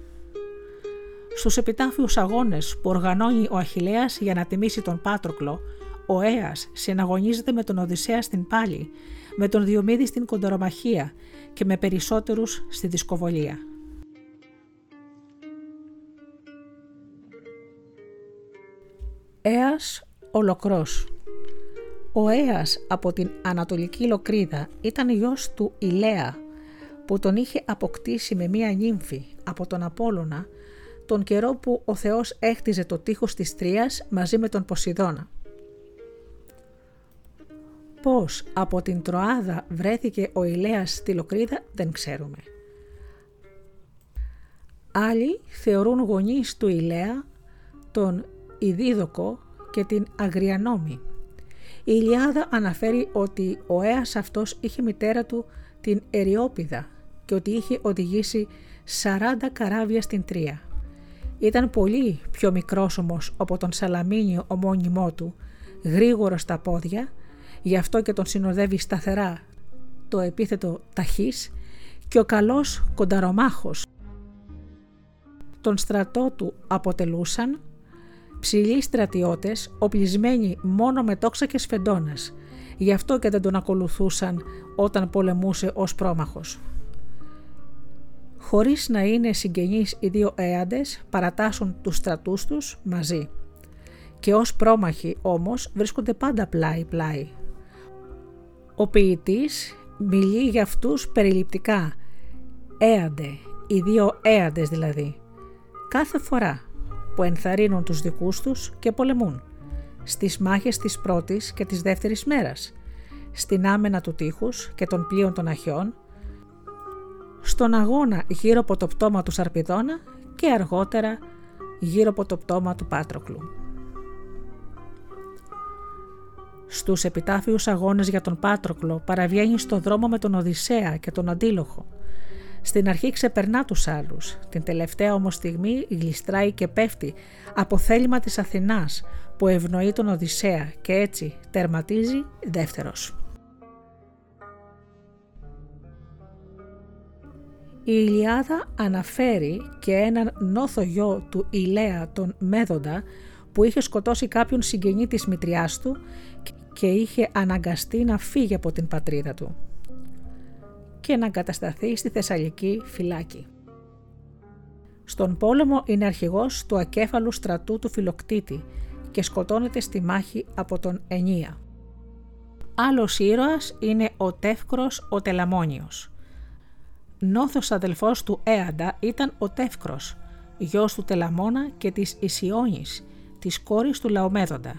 Στους επιτάφιους αγώνες που οργανώνει ο Αχιλλέας για να τιμήσει τον Πάτροκλο, ο Έας συναγωνίζεται με τον Οδυσσέα στην πάλη, με τον Διομήδη στην κοντορομαχία και με περισσότερους στη δισκοβολία. Έας ολοκρός. Ο Έας από την Ανατολική Λοκρίδα ήταν γιος του Ηλέα, που τον είχε αποκτήσει με μία νύμφη από τον Απόλλωνα τον καιρό που ο Θεός έχτιζε το τείχος της Τροίας μαζί με τον Ποσειδώνα. Πώς από την Τροάδα βρέθηκε ο Ηλέας στη Λοκρίδα δεν ξέρουμε. Άλλοι θεωρούν γονείς του Ηλέα τον Ιδίδοκο και την Αγριανόμη. Η Ιλιάδα αναφέρει ότι ο Έας αυτός είχε μητέρα του την Εριόπιδα και ότι είχε οδηγήσει 40 καράβια στην Τρία. Ήταν πολύ πιο μικρός όμως από τον Σαλαμίνιο ομώνυμό του, γρήγορο στα πόδια, γι' αυτό και τον συνοδεύει σταθερά το επίθετο ταχύς και ο καλός κονταρομάχος. Τον στρατό του αποτελούσαν ψηλοί στρατιώτες οπλισμένοι μόνο με τόξα και σφεντώνας, γι' αυτό και δεν τον ακολουθούσαν όταν πολεμούσε ως πρόμαχος. Χωρίς να είναι συγγενείς οι δύο Έαντες παρατάσσουν τους στρατούς τους μαζί και ως πρόμαχοι όμως βρίσκονται πάντα πλάι-πλάι. Ο ποιητής μιλεί για αυτούς περιληπτικά, Έαντε, οι δύο Έαντες δηλαδή, κάθε φορά που ενθαρρύνουν τους δικούς τους και πολεμούν, στις μάχες της πρώτης και της δεύτερης μέρας, στην άμενα του τείχους και των πλοίων των Αχαιών, στον αγώνα γύρω από το πτώμα του Σαρπηδώνα και αργότερα γύρω από το πτώμα του Πάτροκλου. Στους επιτάφιους αγώνες για τον Πάτροκλο παραβγαίνει στον δρόμο με τον Οδυσσέα και τον Αντίλοχο. Στην αρχή ξεπερνά τους άλλους, την τελευταία όμως στιγμή γλιστράει και πέφτει από θέλημα της Αθηνάς που ευνοεί τον Οδυσσέα και έτσι τερματίζει δεύτερος. Η Ιλιάδα αναφέρει και έναν νόθο γιο του Ηλέα τον Μέδοντα που είχε σκοτώσει κάποιον συγγενή της μητριάς του και είχε αναγκαστεί να φύγει από την πατρίδα του και να εγκατασταθεί στη Θεσσαλική φυλάκη. Στον πόλεμο είναι αρχηγός του ακέφαλου στρατού του Φιλοκτήτη και σκοτώνεται στη μάχη από τον Ενία. Άλλος ήρωας είναι ο Τεύκρος ο Τελαμόνιος. Νόθος αδελφός του Έαντα ήταν ο Τεύκρος, γιος του Τελαμόνα και της Ισιώνης, της κόρης του Λαομέδοντα.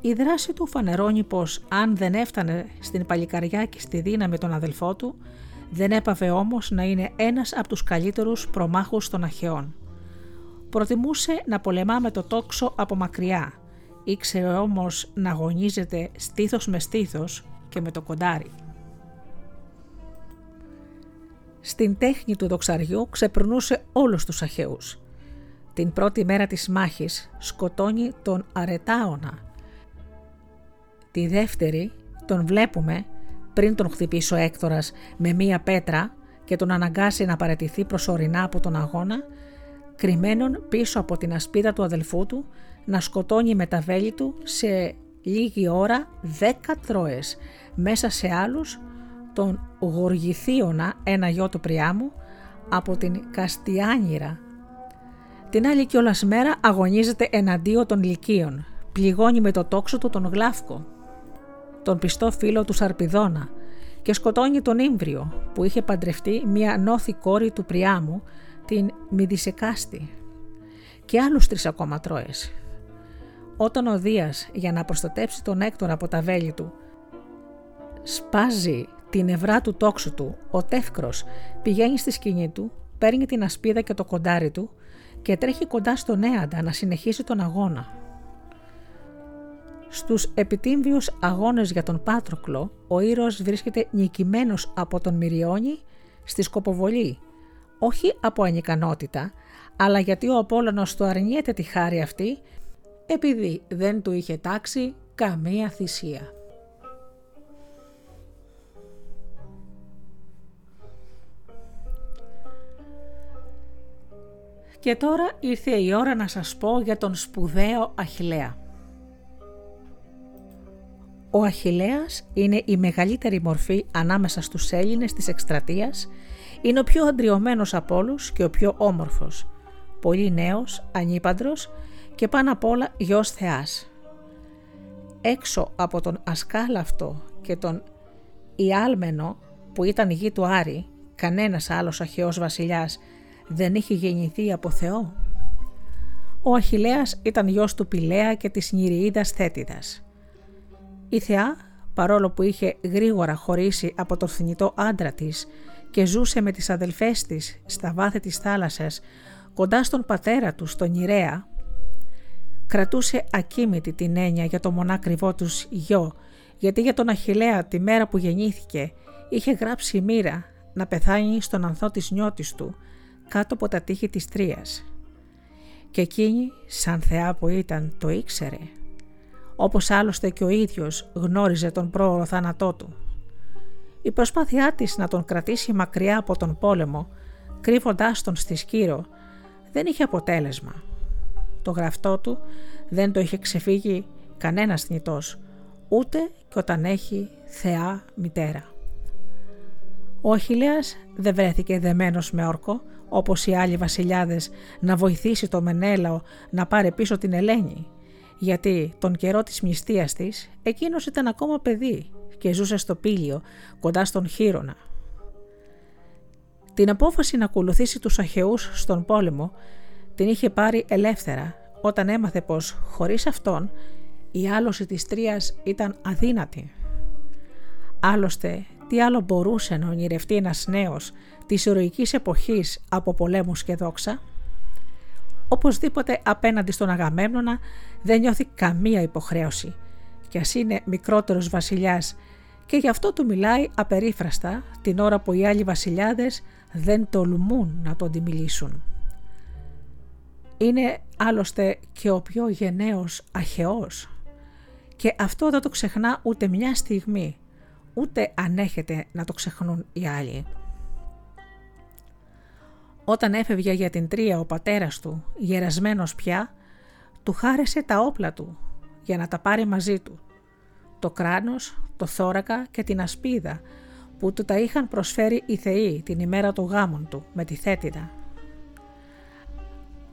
Η δράση του φανερώνει πως αν δεν έφτανε στην παλικαριά και στη δύναμη τον αδελφό του, δεν έπαβε όμως να είναι ένας από τους καλύτερους προμάχους των Αχαιών. Προτιμούσε να πολεμά με το τόξο από μακριά, ήξερε όμως να αγωνίζεται στήθος με στήθος και με το κοντάρι. Στην τέχνη του δοξαριού ξεπερνούσε όλους τους Αχαιούς. Την πρώτη μέρα της μάχης σκοτώνει τον Αρετάωνα. Τη δεύτερη τον βλέπουμε πριν τον χτυπήσει ο Έκτορας με μία πέτρα και τον αναγκάσει να παραιτηθεί προσωρινά από τον αγώνα, κρυμμένον πίσω από την ασπίδα του αδελφού του, να σκοτώνει με τα βέλη του σε λίγη ώρα 10 Τρώες, μέσα σε άλλους τον Γοργηθίωνα, ένα γιο του Πριάμου, από την Καστιάνιρα. Την άλλη κιόλας μέρα αγωνίζεται εναντίον των Λυκίων, πληγώνει με το τόξο του τον Γλάφκο, τον πιστό φίλο του Σαρπηδώνα, και σκοτώνει τον Ήμβριο που είχε παντρευτεί μια νόθη κόρη του Πριάμου, την Μυδισεκάστη, και άλλους 3 ακόμα Τρώες. Όταν ο Δίας, για να προστατέψει τον Έκτορα από τα βέλη του, σπάζει την ευρά του τόξου του, ο Τεύκρος πηγαίνει στη σκηνή του, παίρνει την ασπίδα και το κοντάρι του και τρέχει κοντά στον Έαντα να συνεχίσει τον αγώνα. Στους επιτύμβιους αγώνες για τον Πάτροκλο, ο ήρωας βρίσκεται νικημένος από τον Μυριώνη στη σκοποβολή, όχι από ανικανότητα, αλλά γιατί ο Απόλλωνος του αρνιέται τη χάρη αυτή, επειδή δεν του είχε τάξει καμία θυσία. Και τώρα ήρθε η ώρα να σας πω για τον σπουδαίο Αχιλλέα. Ο Αχιλλέας είναι η μεγαλύτερη μορφή ανάμεσα στους Έλληνες της εκστρατείας, είναι ο πιο αντριωμένος από όλους και ο πιο όμορφος, πολύ νέος, ανήπαντρος και πάνω απ' όλα γιος Θεάς. Έξω από τον Ασκάλαυτο και τον Ιάλμενο που ήταν γη του Άρη, κανένας άλλος αχαιός βασιλιάς δεν είχε γεννηθεί από Θεό. Ο Αχιλλέας ήταν γιος του Πηλέα και της Νυριίδας Θέτιδας. Η Θεά, παρόλο που είχε γρήγορα χωρίσει από τον θνητό άντρα της και ζούσε με τις αδελφές της στα βάθη της θάλασσας κοντά στον πατέρα του, στον Ιρέα, κρατούσε ακίμητη την έννοια για το μονάκριβό τους γιο, γιατί για τον Αχιλλέα τη μέρα που γεννήθηκε είχε γράψει μοίρα να πεθάνει στον ανθό της νιώτης του, κάτω από τα τείχη της Τρίας. Και εκείνη, σαν θεά που ήταν, το ήξερε, όπως άλλωστε και ο ίδιος γνώριζε τον πρόωρο θάνατό του. Η προσπάθειά της να τον κρατήσει μακριά από τον πόλεμο, κρύβοντάς τον στη Σκύρο, δεν είχε αποτέλεσμα. Το γραφτό του δεν το είχε ξεφύγει κανένας θνητός, ούτε και όταν έχει θεά μητέρα. Ο Αχιλλέας δεν βρέθηκε δεμένος με όρκο, όπως οι άλλοι βασιλιάδες, να βοηθήσει τον Μενέλαο να πάρει πίσω την Ελένη, γιατί τον καιρό της μνηστείας της εκείνος ήταν ακόμα παιδί και ζούσε στο Πήλιο κοντά στον Χήρωνα. Την απόφαση να ακολουθήσει τους Αχαιούς στον πόλεμο την είχε πάρει ελεύθερα όταν έμαθε πως χωρίς αυτόν η άλωση της Τρίας ήταν αδύνατη. Άλλωστε, τι άλλο μπορούσε να ονειρευτεί ένας νέος της ηρωικής εποχής από πολέμους και δόξα? Οπωσδήποτε απέναντι στον Αγαμέμνονα δεν νιώθει καμία υποχρέωση κι ας είναι μικρότερος βασιλιάς, και γι' αυτό του μιλάει απερίφραστα την ώρα που οι άλλοι βασιλιάδες δεν τολμούν να τον τιμιλήσουν. Είναι άλλωστε και ο πιο γενναίος Αχαιός και αυτό δεν το ξεχνά ούτε μια στιγμή, ούτε ανέχεται να το ξεχνούν οι άλλοι. Όταν έφευγε για την Τρία ο πατέρας του, γερασμένος πια, του χάρεσε τα όπλα του για να τα πάρει μαζί του, το κράνος, το θώρακα και την ασπίδα που του τα είχαν προσφέρει οι θεοί την ημέρα των γάμων του με τη Θέτιδα.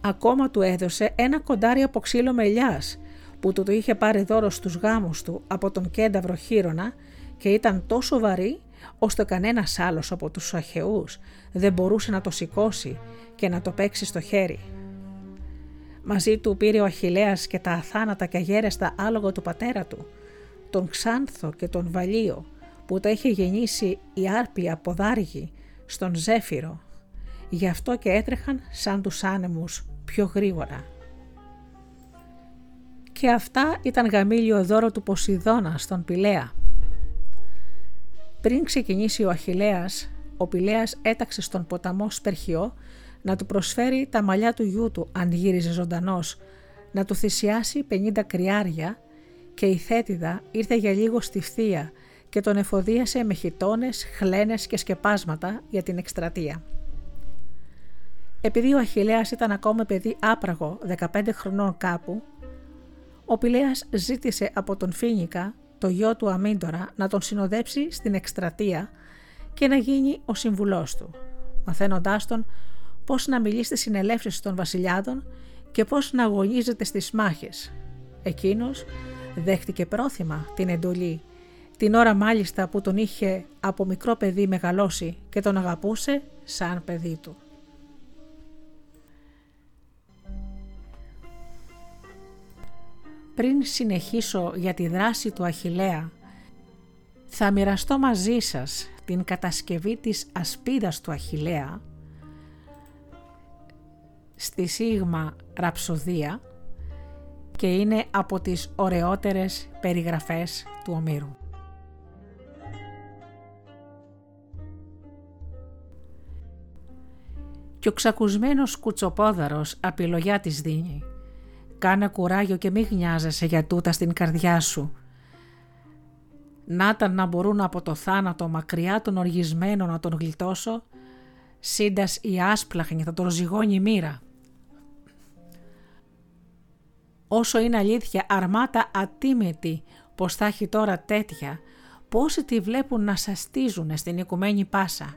Ακόμα του έδωσε ένα κοντάρι από ξύλο μελιάς που του το είχε πάρει δώρο στους γάμους του από τον κένταυρο Χήρωνα και ήταν τόσο βαρύ ώστε κανένας άλλος από τους Αχαιούς δεν μπορούσε να το σηκώσει και να το παίξει στο χέρι. Μαζί του πήρε ο Αχιλλέας και τα αθάνατα και αγέρεστα άλογα του πατέρα του, τον Ξάνθο και τον Βαλίο που τα είχε γεννήσει η Άρπια Ποδάργη στον Ζέφυρο, γι' αυτό και έτρεχαν σαν τους άνεμους πιο γρήγορα. Και αυτά ήταν γαμήλιο δώρο του Ποσειδώνα στον Πηλέα. Πριν ξεκινήσει ο Αχιλλέας, ο Πηλέας έταξε στον ποταμό Σπερχιό να του προσφέρει τα μαλλιά του γιού του αν γύριζε ζωντανός, να του θυσιάσει 50 κριάρια και η Θέτιδα ήρθε για λίγο στη φθία και τον εφοδίασε με χιτώνες, χλένες και σκεπάσματα για την εκστρατεία. Επειδή ο Αχιλλέας ήταν ακόμα παιδί άπραγο, 15 χρονών κάπου, ο Πηλέας ζήτησε από τον Φίνικα, το γιο του Αμίντορα, να τον συνοδέψει στην εκστρατεία και να γίνει ο συμβουλός του, μαθαίνοντάς τον πώς να μιλεί στις συνελεύσεις των βασιλιάδων και πώς να αγωνίζεται στις μάχες. Εκείνος δέχτηκε πρόθυμα την εντολή, την ώρα μάλιστα που τον είχε από μικρό παιδί μεγαλώσει και τον αγαπούσε σαν παιδί του. Πριν συνεχίσω για τη δράση του Αχιλλέα, θα μοιραστώ μαζί σας την κατασκευή της ασπίδας του Αχιλλέα στη σίγμα Ραψοδία και είναι από τις ωραιότερες περιγραφές του Ομήρου. Κι ο ξακουσμένος κουτσοπόδαρος απειλογιά της δίνει. Κάνε κουράγιο και μη γνιάζεσαι για τούτα στην καρδιά σου. Νάταν να μπορούν από το θάνατο μακριά τον οργισμένο να τον γλιτώσω, σύντας η άσπλαχνη θα τον ζυγώνει μοίρα. Όσο είναι αλήθεια αρμάτα ατίμητη πως θα έχει τώρα τέτοια, πόσοι τη βλέπουν να σαστίζουνε στην οικουμένη πάσα.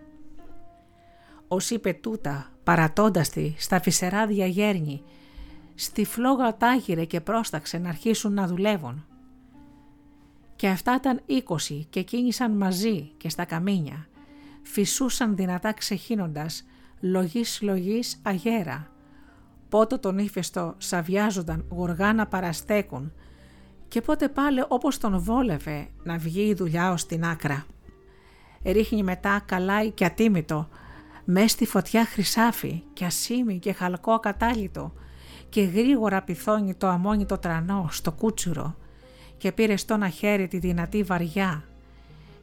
Ως είπε τούτα, παρατώντας τη, στα φυσερά διαγέρνει, στη φλόγα τάγειρε και πρόσταξε να αρχίσουν να δουλεύουν. Και αυτά ήταν 20 και κίνησαν μαζί και στα καμίνια, φυσούσαν δυνατά ξεχύνοντας, λογής αγέρα. Πότε τον Ήφαιστο σαβιάζονταν γοργά να παραστέκουν και πότε πάλι όπως τον βόλευε να βγει η δουλειά ως την άκρα. Ρίχνει μετά καλάι και ατίμητο, μες στη φωτιά χρυσάφι και ασήμι και χαλκό ακατάλητο και γρήγορα πυθώνει το αμόνι το τρανό στο κούτσουρο και πήρε στο ένα χέρι τη δυνατή βαριά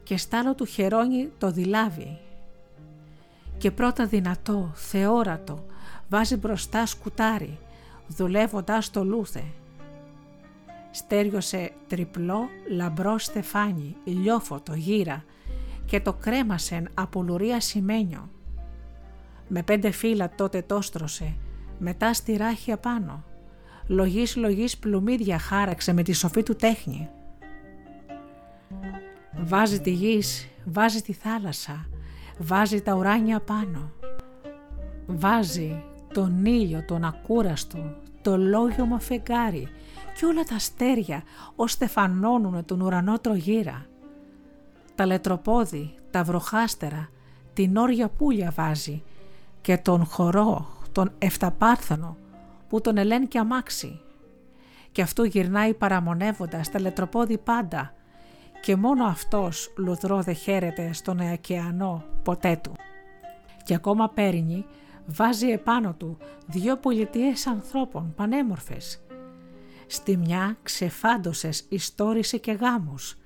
και στάλο του χερώνει το δειλάβι. Και πρώτα δυνατό, θεόρατο, βάζει μπροστά σκουτάρι, δουλεύοντας το λούθε. Στέριωσε τριπλό, λαμπρό στεφάνι, ηλιόφωτο, γύρα και το κρέμασεν από λουρία σημαίνιο. Με 5 φύλλα τότε τόστρωσε, μετά στη ράχη απάνω. Λογής πλουμίδια χάραξε με τη σοφή του τέχνη. Βάζει τη γης, βάζει τη θάλασσα, βάζει τα ουράνια πάνω. Βάζει τον ήλιο τον ακούραστο, το λόγιωμα φεγγάρι και όλα τα αστέρια ως στεφανώνουνε τον ουρανό τρογύρα. Τα λετροπόδι, τα βροχάστερα, την όρια πουλια βάζει και τον χορό, τον εφταπάρθανο που τον ελέν και αμάξι. Και αυτού γυρνάει παραμονεύοντας τα λετροπόδι πάντα και μόνο αυτός λουδρό δε χαίρεται στον ωκεανό ποτέ του. Και ακόμα παίρνει, βάζει επάνω του 2 πολιτείες ανθρώπων πανέμορφες. Στη μια ξεφάντωσες ιστόρισε και γάμους.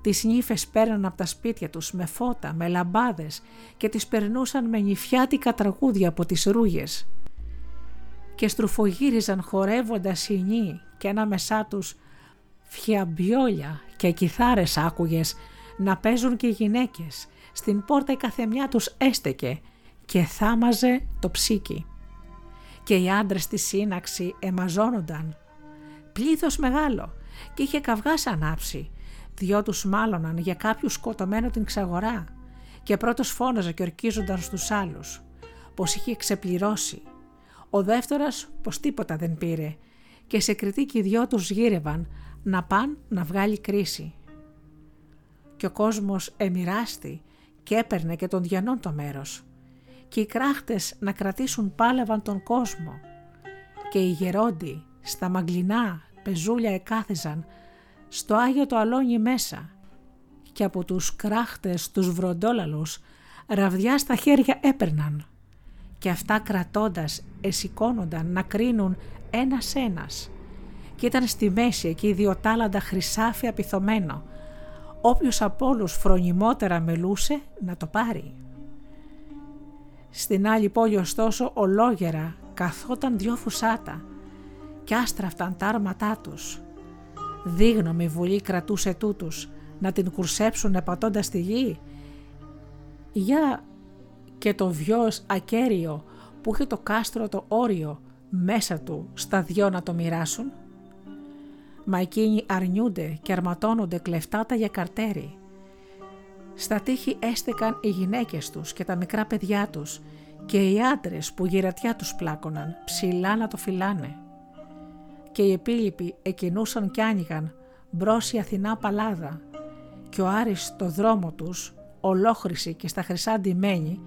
Τις νύφες πέρναν από τα σπίτια τους με φώτα, με λαμπάδες και τις περνούσαν με νυφιάτικα τραγούδια από τις ρούγες. Και στρουφογύριζαν χορεύοντας οι νύοι και ανάμεσά τους φιαμπιόλια και κιθάρες άκουγες να παίζουν και γυναίκες. Στην πόρτα η καθεμιά τους έστεκε και θάμαζε το ψίκι. Και οι άντρες στη σύναξη εμαζώνονταν. Πλήθος μεγάλο και είχε καυγάς ανάψει. Δυο τους μάλωναν για κάποιου σκοτωμένο την ξαγορά και πρώτος φώναζε και ορκίζονταν στους άλλους πως είχε ξεπληρώσει. Ο δεύτερος πως τίποτα δεν πήρε και σε κριτική δυο τους γύρευαν να παν να βγάλει κρίση. Και ο κόσμος εμοιράστη και έπαιρνε και των διανών το μέρος και οι κράχτες να κρατήσουν πάλευαν τον κόσμο και οι γερόντοι στα μαγκλινά πεζούλια εκάθιζαν στο Άγιο το αλόνι μέσα και από τους κράχτες τους βροντόλαλους ραβδιά στα χέρια έπαιρναν και αυτά κρατώντας εσηκώνονταν να κρίνουν ένας-ένας και ήταν στη μέση εκεί διοτάλαντα χρυσάφι απιθωμένο, όποιος από όλους φρονιμότερα μελούσε να το πάρει. Στην άλλη πόλη ωστόσο ολόγερα καθόταν δυο φουσάτα κι άστραφταν τα άρματά τους. Δίγνωμη βουλή κρατούσε τούτους να την κουρσέψουν επατώντας τη γη. Για και το βιος ακέραιο που είχε το κάστρο το όριο μέσα του στα δυο να το μοιράσουν. Μα εκείνοι αρνιούνται και αρματώνονται κλεφτάτα για καρτέρι. Στα τείχη έστεκαν οι γυναίκες τους και τα μικρά παιδιά τους και οι άντρες που γυρατιά τους πλάκωναν ψηλά να το φυλάνε. Και οι επίλοιποι εκινούσαν και άνοιγαν μπρος η Αθηνά παλάδα και ο Άρης το δρόμο τους ολόχρηση και στα χρυσά ντυμένη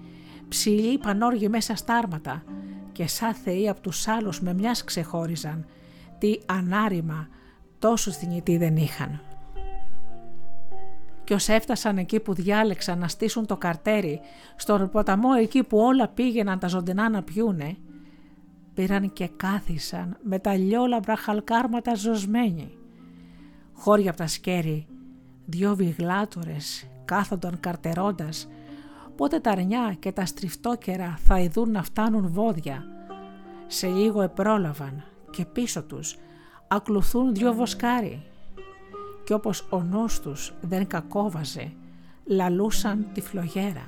ψηλοί πανόργοι μέσα στα άρματα και σαν θεοί απ' τους άλλους με μιας ξεχώριζαν τι ανάρρημα τόσο θνητοί δεν είχαν. Κι ως έφτασαν εκεί που διάλεξαν να στήσουν το καρτέρι στον ποταμό εκεί που όλα πήγαιναν τα ζωντανά να πιούνε πήραν και κάθισαν με τα λιόλαμπρα χαλκάρματα ζωσμένοι. Χώρια από τα σκέρι, δυο βιγλάτορες κάθονταν καρτερώντας, πότε τα αρνιά και τα στριφτόκερα θα ειδούν να φτάνουν βόδια. Σε λίγο επρόλαβαν και πίσω τους ακολουθούν δυο βοσκάρι και όπως ο νους τους δεν κακόβαζε, λαλούσαν τη φλογέρα.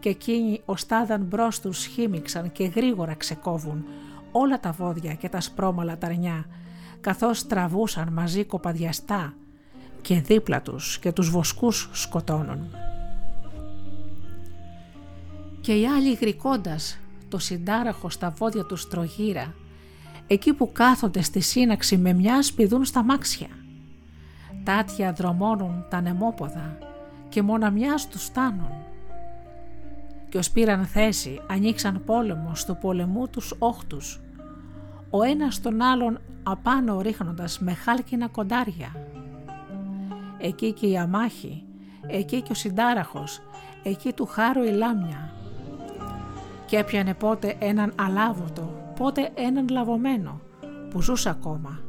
Και εκείνοι οστάδαν μπρος τους χύμιξαν και γρήγορα ξεκόβουν όλα τα βόδια και τα σπρώμαλα ταρνιά, καθώς τραβούσαν μαζί κοπαδιαστά και δίπλα τους και τους βοσκούς σκοτώνουν. Και οι άλλοι γρικώντας το συντάραχο στα βόδια τους τρογύρα, εκεί που κάθονται στη σύναξη με μια σπηδούν στα μάξια. Τάτια δρομώνουν τα νεμόποδα και μόνα μιας τους στάνουν. Κι ως πήραν θέση ανοίξαν πόλεμο στο πολεμού τους όχτους, ο ένας τον άλλον απάνω ρίχνοντας με χάλκινα κοντάρια. Εκεί και η αμάχη, εκεί και ο συντάραχος, εκεί του χάρου η λάμια. Και έπιανε πότε έναν αλάβωτο, πότε έναν λαβωμένο που ζούσε ακόμα,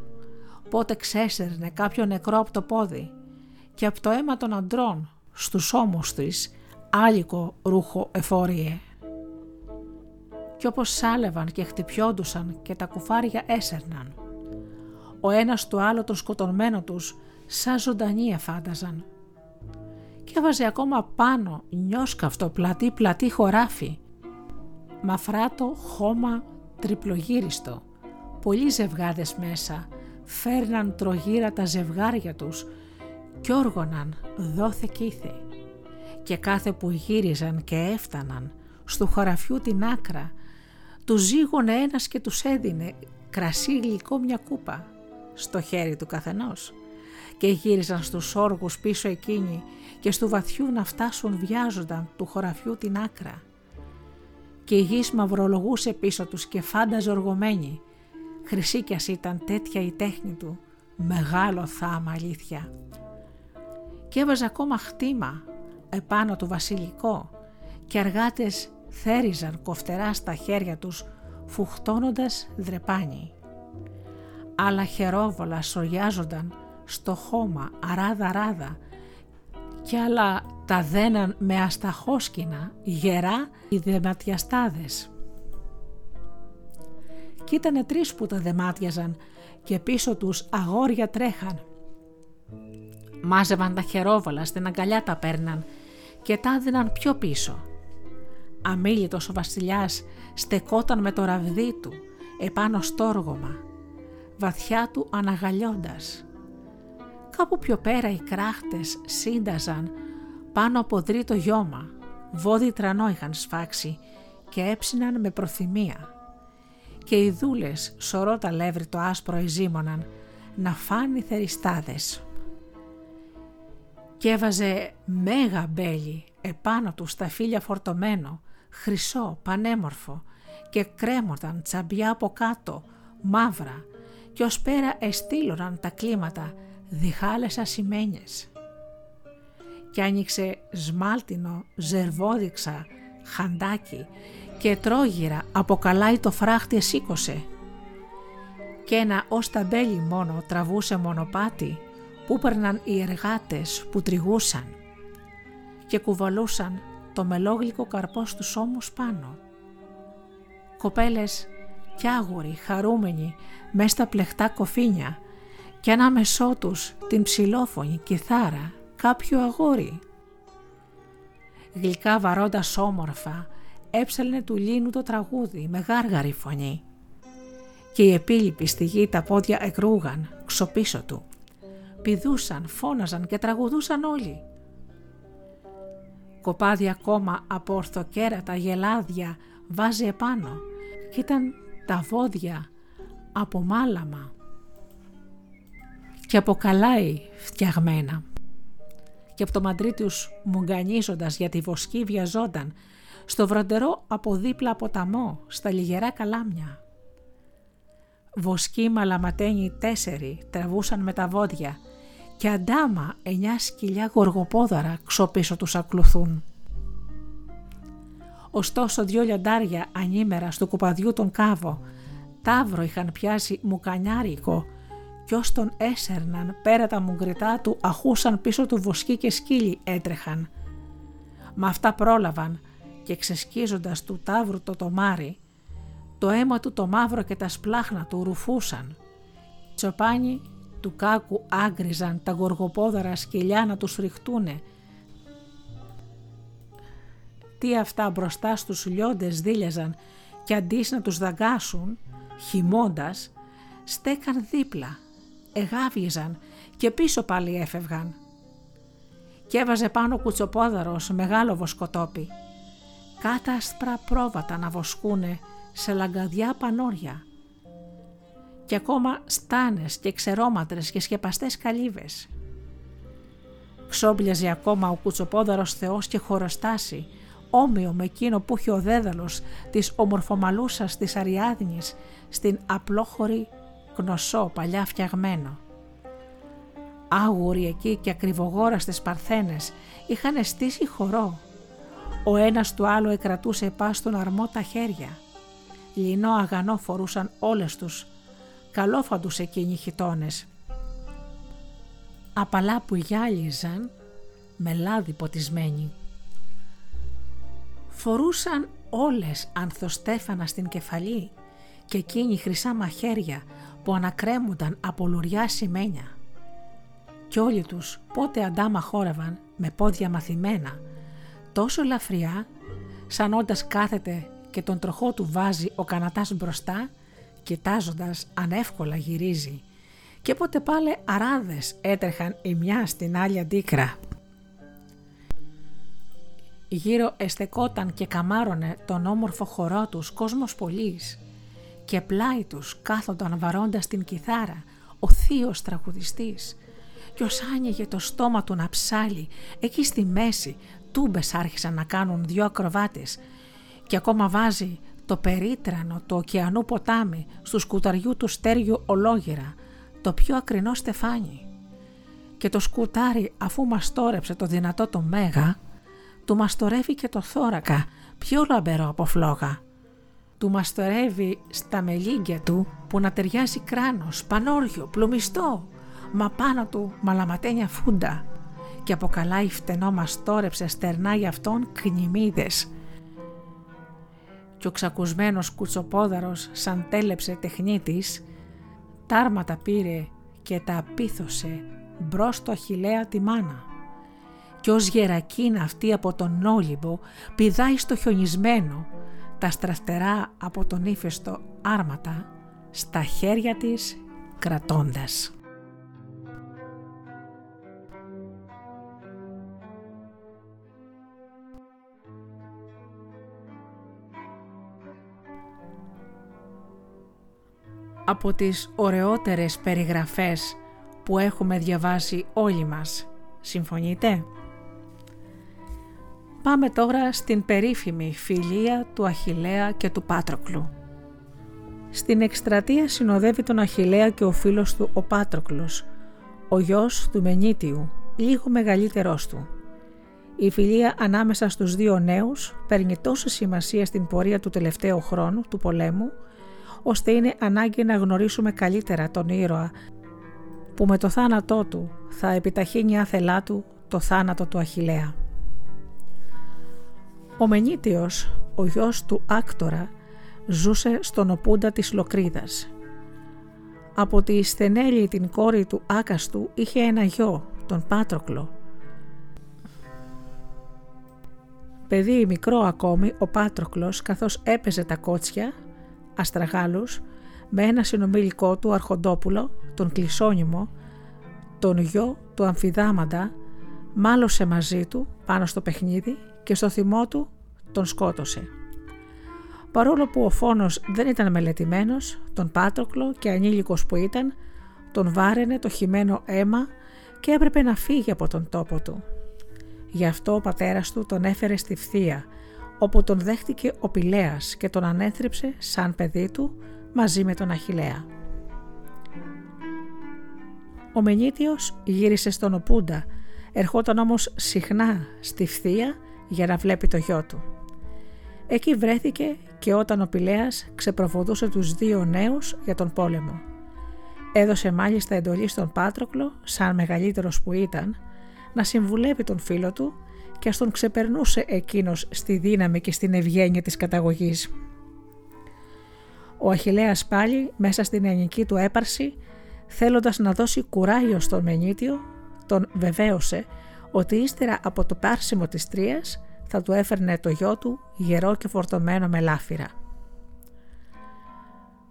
πότε ξέσαιρνε κάποιο νεκρό από το πόδι και από το αίμα των αντρών στους ώμους της άλικο ρούχο εφόριε. Κι όπως σάλευαν και χτυπιόντουσαν και τα κουφάρια έσερναν, ο ένας του άλλο τον σκοτωμένο τους σαν ζωντανοί εφάνταζαν. Κι έβαζε ακόμα πάνω νιώσκαυτο πλατή χωράφι, μαφράτο χώμα τριπλογύριστο, πολλοί ζευγάδες μέσα, φέρναν τρογύρα τα ζευγάρια τους κι όργωναν δόθε κήθη. Και κάθε που γύριζαν και έφταναν στου χωραφιού την άκρα, τους ζήγωνε ένας και τους έδινε κρασί γλυκό μια κούπα στο χέρι του καθενός και γύριζαν στους όργους πίσω εκείνοι και στου βαθιού να φτάσουν βιάζονταν του χωραφιού την άκρα. Και η γης μαυρολογούσε πίσω τους και φάνταζε οργωμένη, χρυσή κι ας ήταν τέτοια η τέχνη του, μεγάλο θάμα αλήθεια. Και έβαζε ακόμα χτήμα επάνω του βασιλικό και αργάτες θέριζαν κοφτερά στα χέρια τους φουχτώνοντας δρεπάνι. άλλα χερόβολα σωριάζονταν στο χώμα αράδα-αράδα και άλλα τα δέναν με ασταχόσκηνα γερά οι δεματιαστάδες. Κι ήτανε τρεις που τα δεμάτιαζαν και πίσω τους αγόρια τρέχαν. Μάζευαν τα χερόβολα, στην αγκαλιά τα παίρναν και τα έδιναν πιο πίσω. Αμίλητος ο βασιλιάς στεκόταν με το ραβδί του επάνω στόργωμα, βαθιά του αναγαλιώντας. Κάπου πιο πέρα οι κράχτες σύνταζαν πάνω από δρίτο γιώμα, βόδι τρανό είχαν σφάξει και έψιναν με προθυμία. Και οι δούλες σωρότα λεύρι το άσπρο εζήμωναν να φάνει θεριστάδες. Κι έβαζε μέγα μπέλι επάνω του στα φύλλα φορτωμένο, χρυσό, πανέμορφο και κρέμονταν τσαμπιά από κάτω, μαύρα και ως πέρα εστήλωναν τα κλίματα διχάλες ασημένιες. Κι άνοιξε σμάλτινο, ζερβόδιξα, χαντάκι και τρόγυρα από καλάι το φράχτη σήκωσε. Κι ένα ως τα μπέλι μόνο τραβούσε μονοπάτι που περναν οι εργάτες που τριγούσαν και κουβαλούσαν το μελόγλυκο καρπό στους ώμους πάνω. Κοπέλες κι άγουροι, χαρούμενοι, μες στα πλεχτά κοφίνια και ανάμεσό τους την ψηλόφωνη κιθάρα κάποιο αγόρι. Γλυκά βαρώντας όμορφα έψαλνε του λίνου το τραγούδι με γάργαρη φωνή και οι επίλοιποι στη γη τα πόδια εκρούγαν ξοπίσω του. Πηδούσαν, φώναζαν και τραγουδούσαν όλοι. Κοπάδια κόμμα από ορθοκέρατα γελάδια βάζει επάνω και ήταν τα βόδια από μάλαμα και από καλάι φτιαγμένα. Και από το μαντρί τους μουγκανίζοντας για τη βοσκή βιαζόταν στο βροντερό από δίπλα ποταμό στα λιγερά καλάμια. Βοσκοί μαλαματένοι 4 τραβούσαν με τα βόδια και αντάμα 9 σκυλιά γοργοπόδαρα ξοπίσω τους ακολουθούν. Ωστόσο 2 λιοντάρια ανήμερα στο κουπαδιού τον κάβο ταύρο είχαν πιάσει μουκανιάρικο κι ως τον έσερναν πέρα τα μουγκριτά του αχούσαν πίσω του βοσκοί και σκύλοι έτρεχαν. Μα αυτά πρόλαβαν και ξεσκίζοντας του ταύρου το τομάρι το αίμα του το μαύρο και τα σπλάχνα του ρουφούσαν. Τσοπάνι του κάκου άγκριζαν τα γοργοπόδαρα σκυλιά να τους ριχτούνε. Τι αυτά μπροστά στους λιώντες δίλιαζαν και αντί να τους δαγκάσουν, χυμώντας, στέκαν δίπλα, εγάβιζαν και πίσω πάλι έφευγαν. Κι έβαζε πάνω κουτσοπόδαρος μεγάλο βοσκοτόπι. Κάτα άσπρα πρόβατα να βοσκούνε σε λαγκαδιά πανόρια και ακόμα στάνες και ξερόματρες και σκεπαστές καλύβες. Ξόμπλιαζε ακόμα ο κουτσοπόδαρος θεός και χωροστάσι, όμοιο με εκείνο που είχε ο δέδαλος της ομορφομαλούσας της Αριάδνης στην απλόχωρη γνωσό παλιά φτιαγμένο. Άγουροι εκεί και ακριβογόραστες παρθένες είχαν στήσει χορό. Ο ένας του άλλου εκρατούσε πάστον αρμό τα χέρια. Λινό αγανό φορούσαν όλες τους, καλόφαντους εκείνοι χιτώνες. Απαλά που γυάλιζαν με λάδι ποτισμένοι. Φορούσαν όλες ανθοστέφανα στην κεφαλή και εκείνοι χρυσά μαχαίρια που ανακρέμουνταν από λουριά σημαίνια. Κι όλοι τους πότε αντάμα χόρευαν με πόδια μαθημένα, τόσο ελαφριά, σαν όντας κάθεται και τον τροχό του βάζει ο κανατάς μπροστά, κοιτάζοντας ανεύκολα γυρίζει. Και πότε πάλι αράδες έτρεχαν η μια στην άλλη αντίκρα. Γύρω εστεκόταν και καμάρωνε τον όμορφο χορό τους κόσμος πολλής και πλάι τους κάθονταν βαρώντας την κιθάρα ο θείος τραγουδιστής κι ως άνοιγε το στόμα του να ψάλει εκεί στη μέση τούμπες άρχισαν να κάνουν 2 ακροβάτες και ακόμα βάζει το περίτρανο του ωκεανού ποτάμι στους σκουταριού του στέριου ολόγυρα, το πιο ακρινό στεφάνι. Και το σκουτάρι αφού μαστόρεψε το δυνατό το μέγα, του μαστορεύει και το θώρακα, πιο λαμπερό από φλόγα. του μαστορεύει στα μελίγια του που να ταιριάζει κράνος, πανόριο, πλουμιστό, μα πάνω του μαλαματένια φούντα, και αποκαλάει φτενό μαστόρεψε στερνά για αυτόν κνημίδες. Και ο ξακουσμένος κουτσοπόδαρος σαν τέλεψε τεχνίτης, τάρματα πήρε και τα απίθωσε μπρος στο Αχιλλέα τη μάνα. Κι ως γερακίνα αυτή από τον Όλυμπο πηδάει στο χιονισμένο, τα στραφτερά από τον Ήφαιστο άρματα στα χέρια της κρατώντας. Από τις ωραιότερες περιγραφές που έχουμε διαβάσει όλοι μας, συμφωνείτε? Πάμε τώρα στην περίφημη φιλία του Αχιλλέα και του Πάτροκλου. Στην εκστρατεία συνοδεύει τον Αχιλλέα και ο φίλος του ο Πάτροκλος, ο γιος του Μενίτιου, λίγο μεγαλύτερός του. Η φιλία ανάμεσα στους δύο νέους παίρνει τόση σημασία στην πορεία του τελευταίου χρόνου του πολέμου, ώστε είναι ανάγκη να γνωρίσουμε καλύτερα τον ήρωα που με το θάνατό του θα επιταχύνει άθελά του το θάνατο του Αχιλλέα. Ο Μενίτιος, ο γιος του Άκτορα, ζούσε στον Οπούντα της Λοκρίδας. Από τη Σθενέλη την κόρη του Άκαστου είχε ένα γιο, τον Πάτροκλο. Παιδί μικρό ακόμη, ο Πάτροκλος, καθώς έπαιζε τα κότσια, αστραγάλους, με ένα συνομήλικό του Αρχοντόπουλο, τον Κλεισόνυμο, τον γιο του Αμφιδάμαντα, μάλωσε μαζί του πάνω στο παιχνίδι και στο θυμό του τον σκότωσε. Παρόλο που ο φόνος δεν ήταν μελετημένος, τον Πάτροκλο και ανήλικος που ήταν, τον βάραινε το χυμένο αίμα και έπρεπε να φύγει από τον τόπο του. Γι' αυτό ο πατέρας του τον έφερε στη Φθία, όπου τον δέχτηκε ο Πηλέας και τον ανέθριψε σαν παιδί του μαζί με τον Αχιλλέα. Ο Μενίτιος γύρισε στον Οπούντα, ερχόταν όμως συχνά στη Φθία για να βλέπει το γιο του. Εκεί βρέθηκε και όταν ο Πηλέας ξεπροβοδούσε τους δύο νέους για τον πόλεμο. Έδωσε μάλιστα εντολή στον Πάτροκλο, σαν μεγαλύτερος που ήταν, να συμβουλεύει τον φίλο του και ας τον ξεπερνούσε εκείνος στη δύναμη και στην ευγένεια της καταγωγής. Ο Αχιλλέας πάλι μέσα στην ελληνική του έπαρση, θέλοντας να δώσει κουράγιο στον Μενίτιο, τον βεβαίωσε ότι ύστερα από το πάρσιμο της Τρίας θα του έφερνε το γιο του γερό και φορτωμένο με λάφυρα.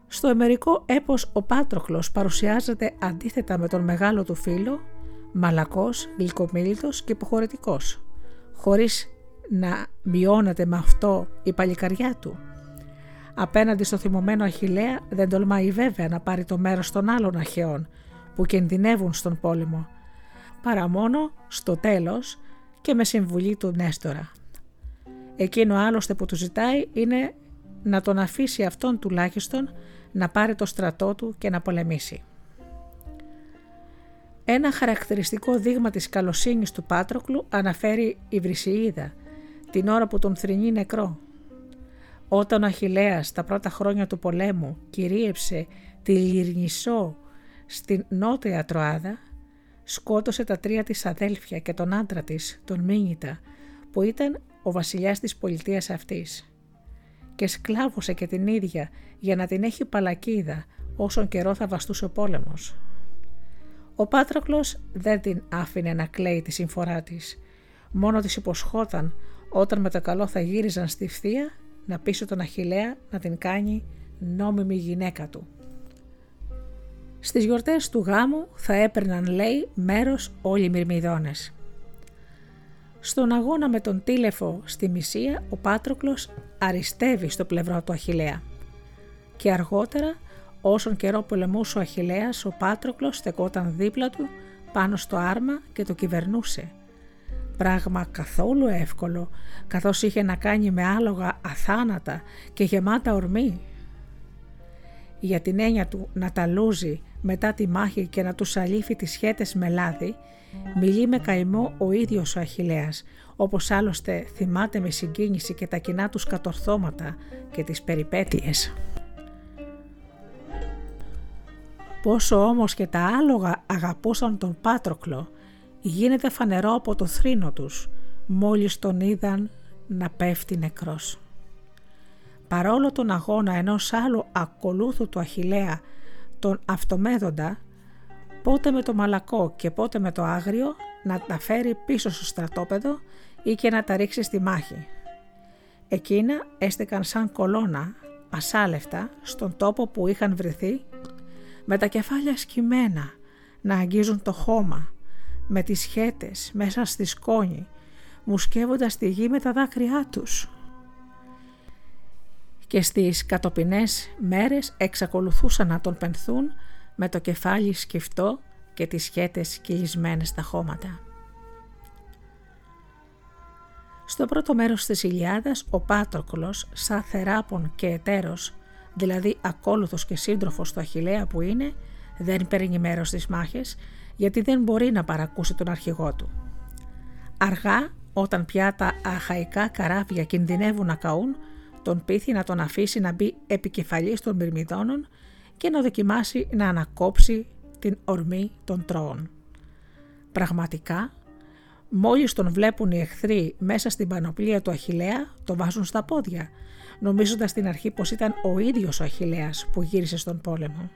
Στο εμερικό έπος ο Πάτροκλος παρουσιάζεται αντίθετα με τον μεγάλο του φίλο, μαλακός, γλυκομίλητος και υποχωρητικός, χωρίς να μειώνεται με αυτό η παλικαριά του. Απέναντι στο θυμωμένο Αχιλλέα δεν τολμάει βέβαια να πάρει το μέρος των άλλων αχαιών που κινδυνεύουν στον πόλεμο, παρά μόνο στο τέλος και με συμβουλή του Νέστορα. Εκείνο άλλωστε που του ζητάει είναι να τον αφήσει αυτόν τουλάχιστον να πάρει το στρατό του και να πολεμήσει. Ένα χαρακτηριστικό δείγμα της καλοσύνης του Πάτροκλου αναφέρει η Βρυσιίδα, την ώρα που τον θρηνεί νεκρό. Όταν ο Αχιλλέας τα πρώτα χρόνια του πολέμου κυρίεψε τη Λυρνησό στην νότια Τροάδα, σκότωσε τα τρία της αδέλφια και τον άντρα της, τον Μήνυτα, που ήταν ο βασιλιάς της πολιτείας αυτής. Και σκλάβωσε και την ίδια για να την έχει παλακίδα όσον καιρό θα βαστούσε ο πόλεμος. Ο Πάτροκλος δεν την άφηνε να κλαίει τη συμφορά της, μόνο της υποσχόταν όταν με το καλό θα γύριζαν στη Φθία να πείσει τον Αχιλλέα να την κάνει νόμιμη γυναίκα του. Στις γιορτές του γάμου θα έπαιρναν, λέει, μέρος όλοι οι Μυρμηδώνες. Στον αγώνα με τον Τήλεφο στη Μυσία ο Πάτροκλος αριστεύει στο πλευρό του Αχιλλέα και αργότερα, όσον καιρό πολεμούσε ο Αχιλλέας, ο Πάτροκλος στεκόταν δίπλα του πάνω στο άρμα και το κυβερνούσε. Πράγμα καθόλου εύκολο, καθώς είχε να κάνει με άλογα αθάνατα και γεμάτα ορμή. για την έννοια του να ταλούζει μετά τη μάχη και να του αλήφει τις σχέτες με λάδι, μιλεί με καημό ο ίδιος ο Αχιλλέας, όπως άλλωστε θυμάται με συγκίνηση και τα κοινά τους κατορθώματα και τις περιπέτειες. Πόσο όμως και τα άλογα αγαπούσαν τον Πάτροκλο, γίνεται φανερό από το θρήνο τους, μόλις τον είδαν να πέφτει νεκρός. Παρόλο τον αγώνα ενός άλλου ακολούθου του Αχιλλέα, τον Αυτομέδοντα, πότε με το μαλακό και πότε με το άγριο να τα φέρει πίσω στο στρατόπεδο ή και να τα ρίξει στη μάχη. Εκείνα έστεκαν σαν κολώνα, ασάλευτα, στον τόπο που είχαν βρεθεί, με τα κεφάλια σκυμμένα να αγγίζουν το χώμα, με τις σχέτες μέσα στη σκόνη, μουσκεύοντας τη γη με τα δάκρυά τους. Και στις κατοπινές μέρες εξακολουθούσαν να τον πενθούν με το κεφάλι σκυφτό και τις σχέτες κυλισμένες στα χώματα. Στο πρώτο μέρος της Ιλιάδας ο Πάτροκλος, σαν θεράπων και εταίρος, δηλαδή ακόλουθος και σύντροφος του Αχιλλέα που είναι, δεν παίρνει μέρος στις μάχες, γιατί δεν μπορεί να παρακούσει τον αρχηγό του. Αργά, όταν πια τα αχαϊκά καράβια κινδυνεύουν να καούν, τον πείθει να τον αφήσει να μπει επικεφαλής των Μυρμηδώνων και να δοκιμάσει να ανακόψει την ορμή των Τρώων. Πραγματικά, μόλις τον βλέπουν οι εχθροί μέσα στην πανοπλία του Αχιλλέα, τον βάζουν στα πόδια, νομίζοντας στην αρχή πως ήταν ο ίδιος ο Αχιλλέας που γύρισε στον πόλεμο.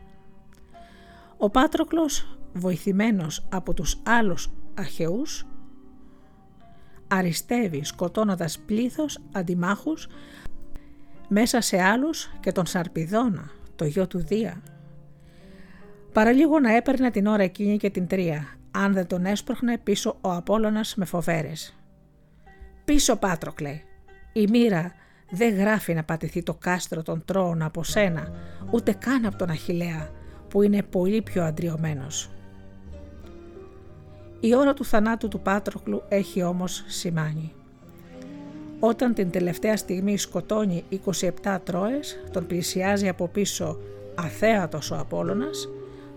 Ο Πάτροκλος, βοηθημένος από τους άλλους Αχαιούς, αριστεύει σκοτώνοντας πλήθος αντιμάχους μέσα σε άλλους και τον Σαρπηδώνα, το γιο του Δία. Παραλίγο να έπαιρνε την ώρα εκείνη και την τρία, αν δεν τον έσπρωχνε πίσω ο Απόλλωνας με φοβέρες. «Πίσω, Πάτροκλε, η μοίρα δεν γράφει να πατηθεί το κάστρο των Τρώων από σένα, ούτε καν από τον Αχιλλέα, που είναι πολύ πιο αντριωμένος». Η ώρα του θανάτου του Πάτροκλου έχει όμως σημάνει. Όταν την τελευταία στιγμή σκοτώνει 27 Τρώες, τον πλησιάζει από πίσω αθέατος ο Απόλλωνας,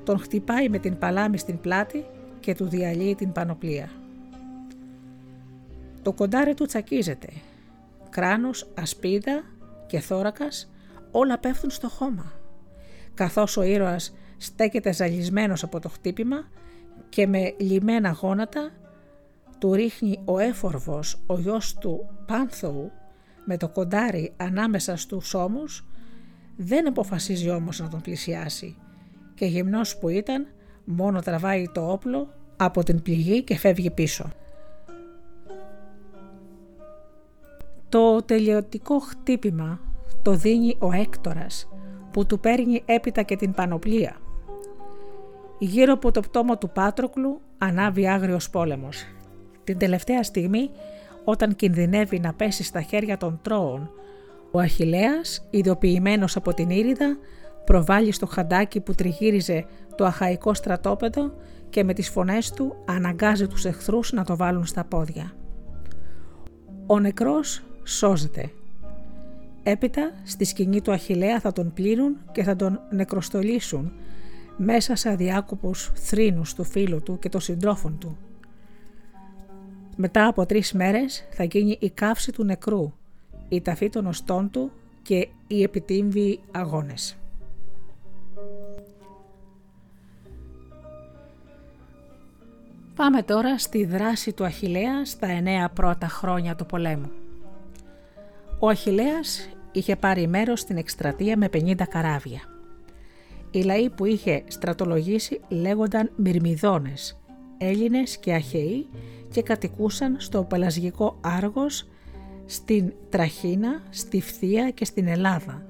τον χτυπάει με την παλάμη στην πλάτη και του διαλύει την πανοπλία. Το κοντάρι του τσακίζεται. Κράνος, ασπίδα και θώρακας όλα πέφτουν στο χώμα, καθώς ο ήρωας στέκεται ζαλισμένος από το χτύπημα και με λιμένα γόνατα του ρίχνει ο Έφορβος, ο γιος του Πάνθωου, με το κοντάρι ανάμεσα στους ώμους. Δεν αποφασίζει όμως να τον πλησιάσει και γυμνός που ήταν, μόνο τραβάει το όπλο από την πληγή και φεύγει πίσω. Το τελειωτικό χτύπημα το δίνει ο Έκτορας, που του παίρνει έπειτα και την πανοπλία. Γύρω από το πτώμα του Πάτροκλου ανάβει άγριος πόλεμος. Την τελευταία στιγμή, όταν κινδυνεύει να πέσει στα χέρια των Τρώων, ο Αχιλλέας, ειδοποιημένος από την Ήριδα, προβάλλει στο χαντάκι που τριγύριζε το αχαϊκό στρατόπεδο και με τις φωνές του αναγκάζει τους εχθρούς να το βάλουν στα πόδια. Ο νεκρός σώζεται. Έπειτα στη σκηνή του Αχιλλέα θα τον πλύνουν και θα τον νεκροστολίσουν μέσα σε αδιάκοπους θρήνους του φίλου του και των συντρόφων του. Μετά από 3 μέρες θα γίνει η καύση του νεκρού, η ταφή των οστών του και οι επιτύμβιοι αγώνες. Πάμε τώρα στη δράση του Αχιλλέα στα 9 πρώτα χρόνια του πολέμου. Ο Αχιλλέας είχε πάρει μέρος στην εκστρατεία με 50 καράβια. Οι λαοί που είχε στρατολογήσει λέγονταν Μυρμηδώνες, Έλληνες και Αχαιοί, και κατοικούσαν στο πελασγικό Άργος, στην Τραχίνα, στη Φθία και στην Ελλάδα,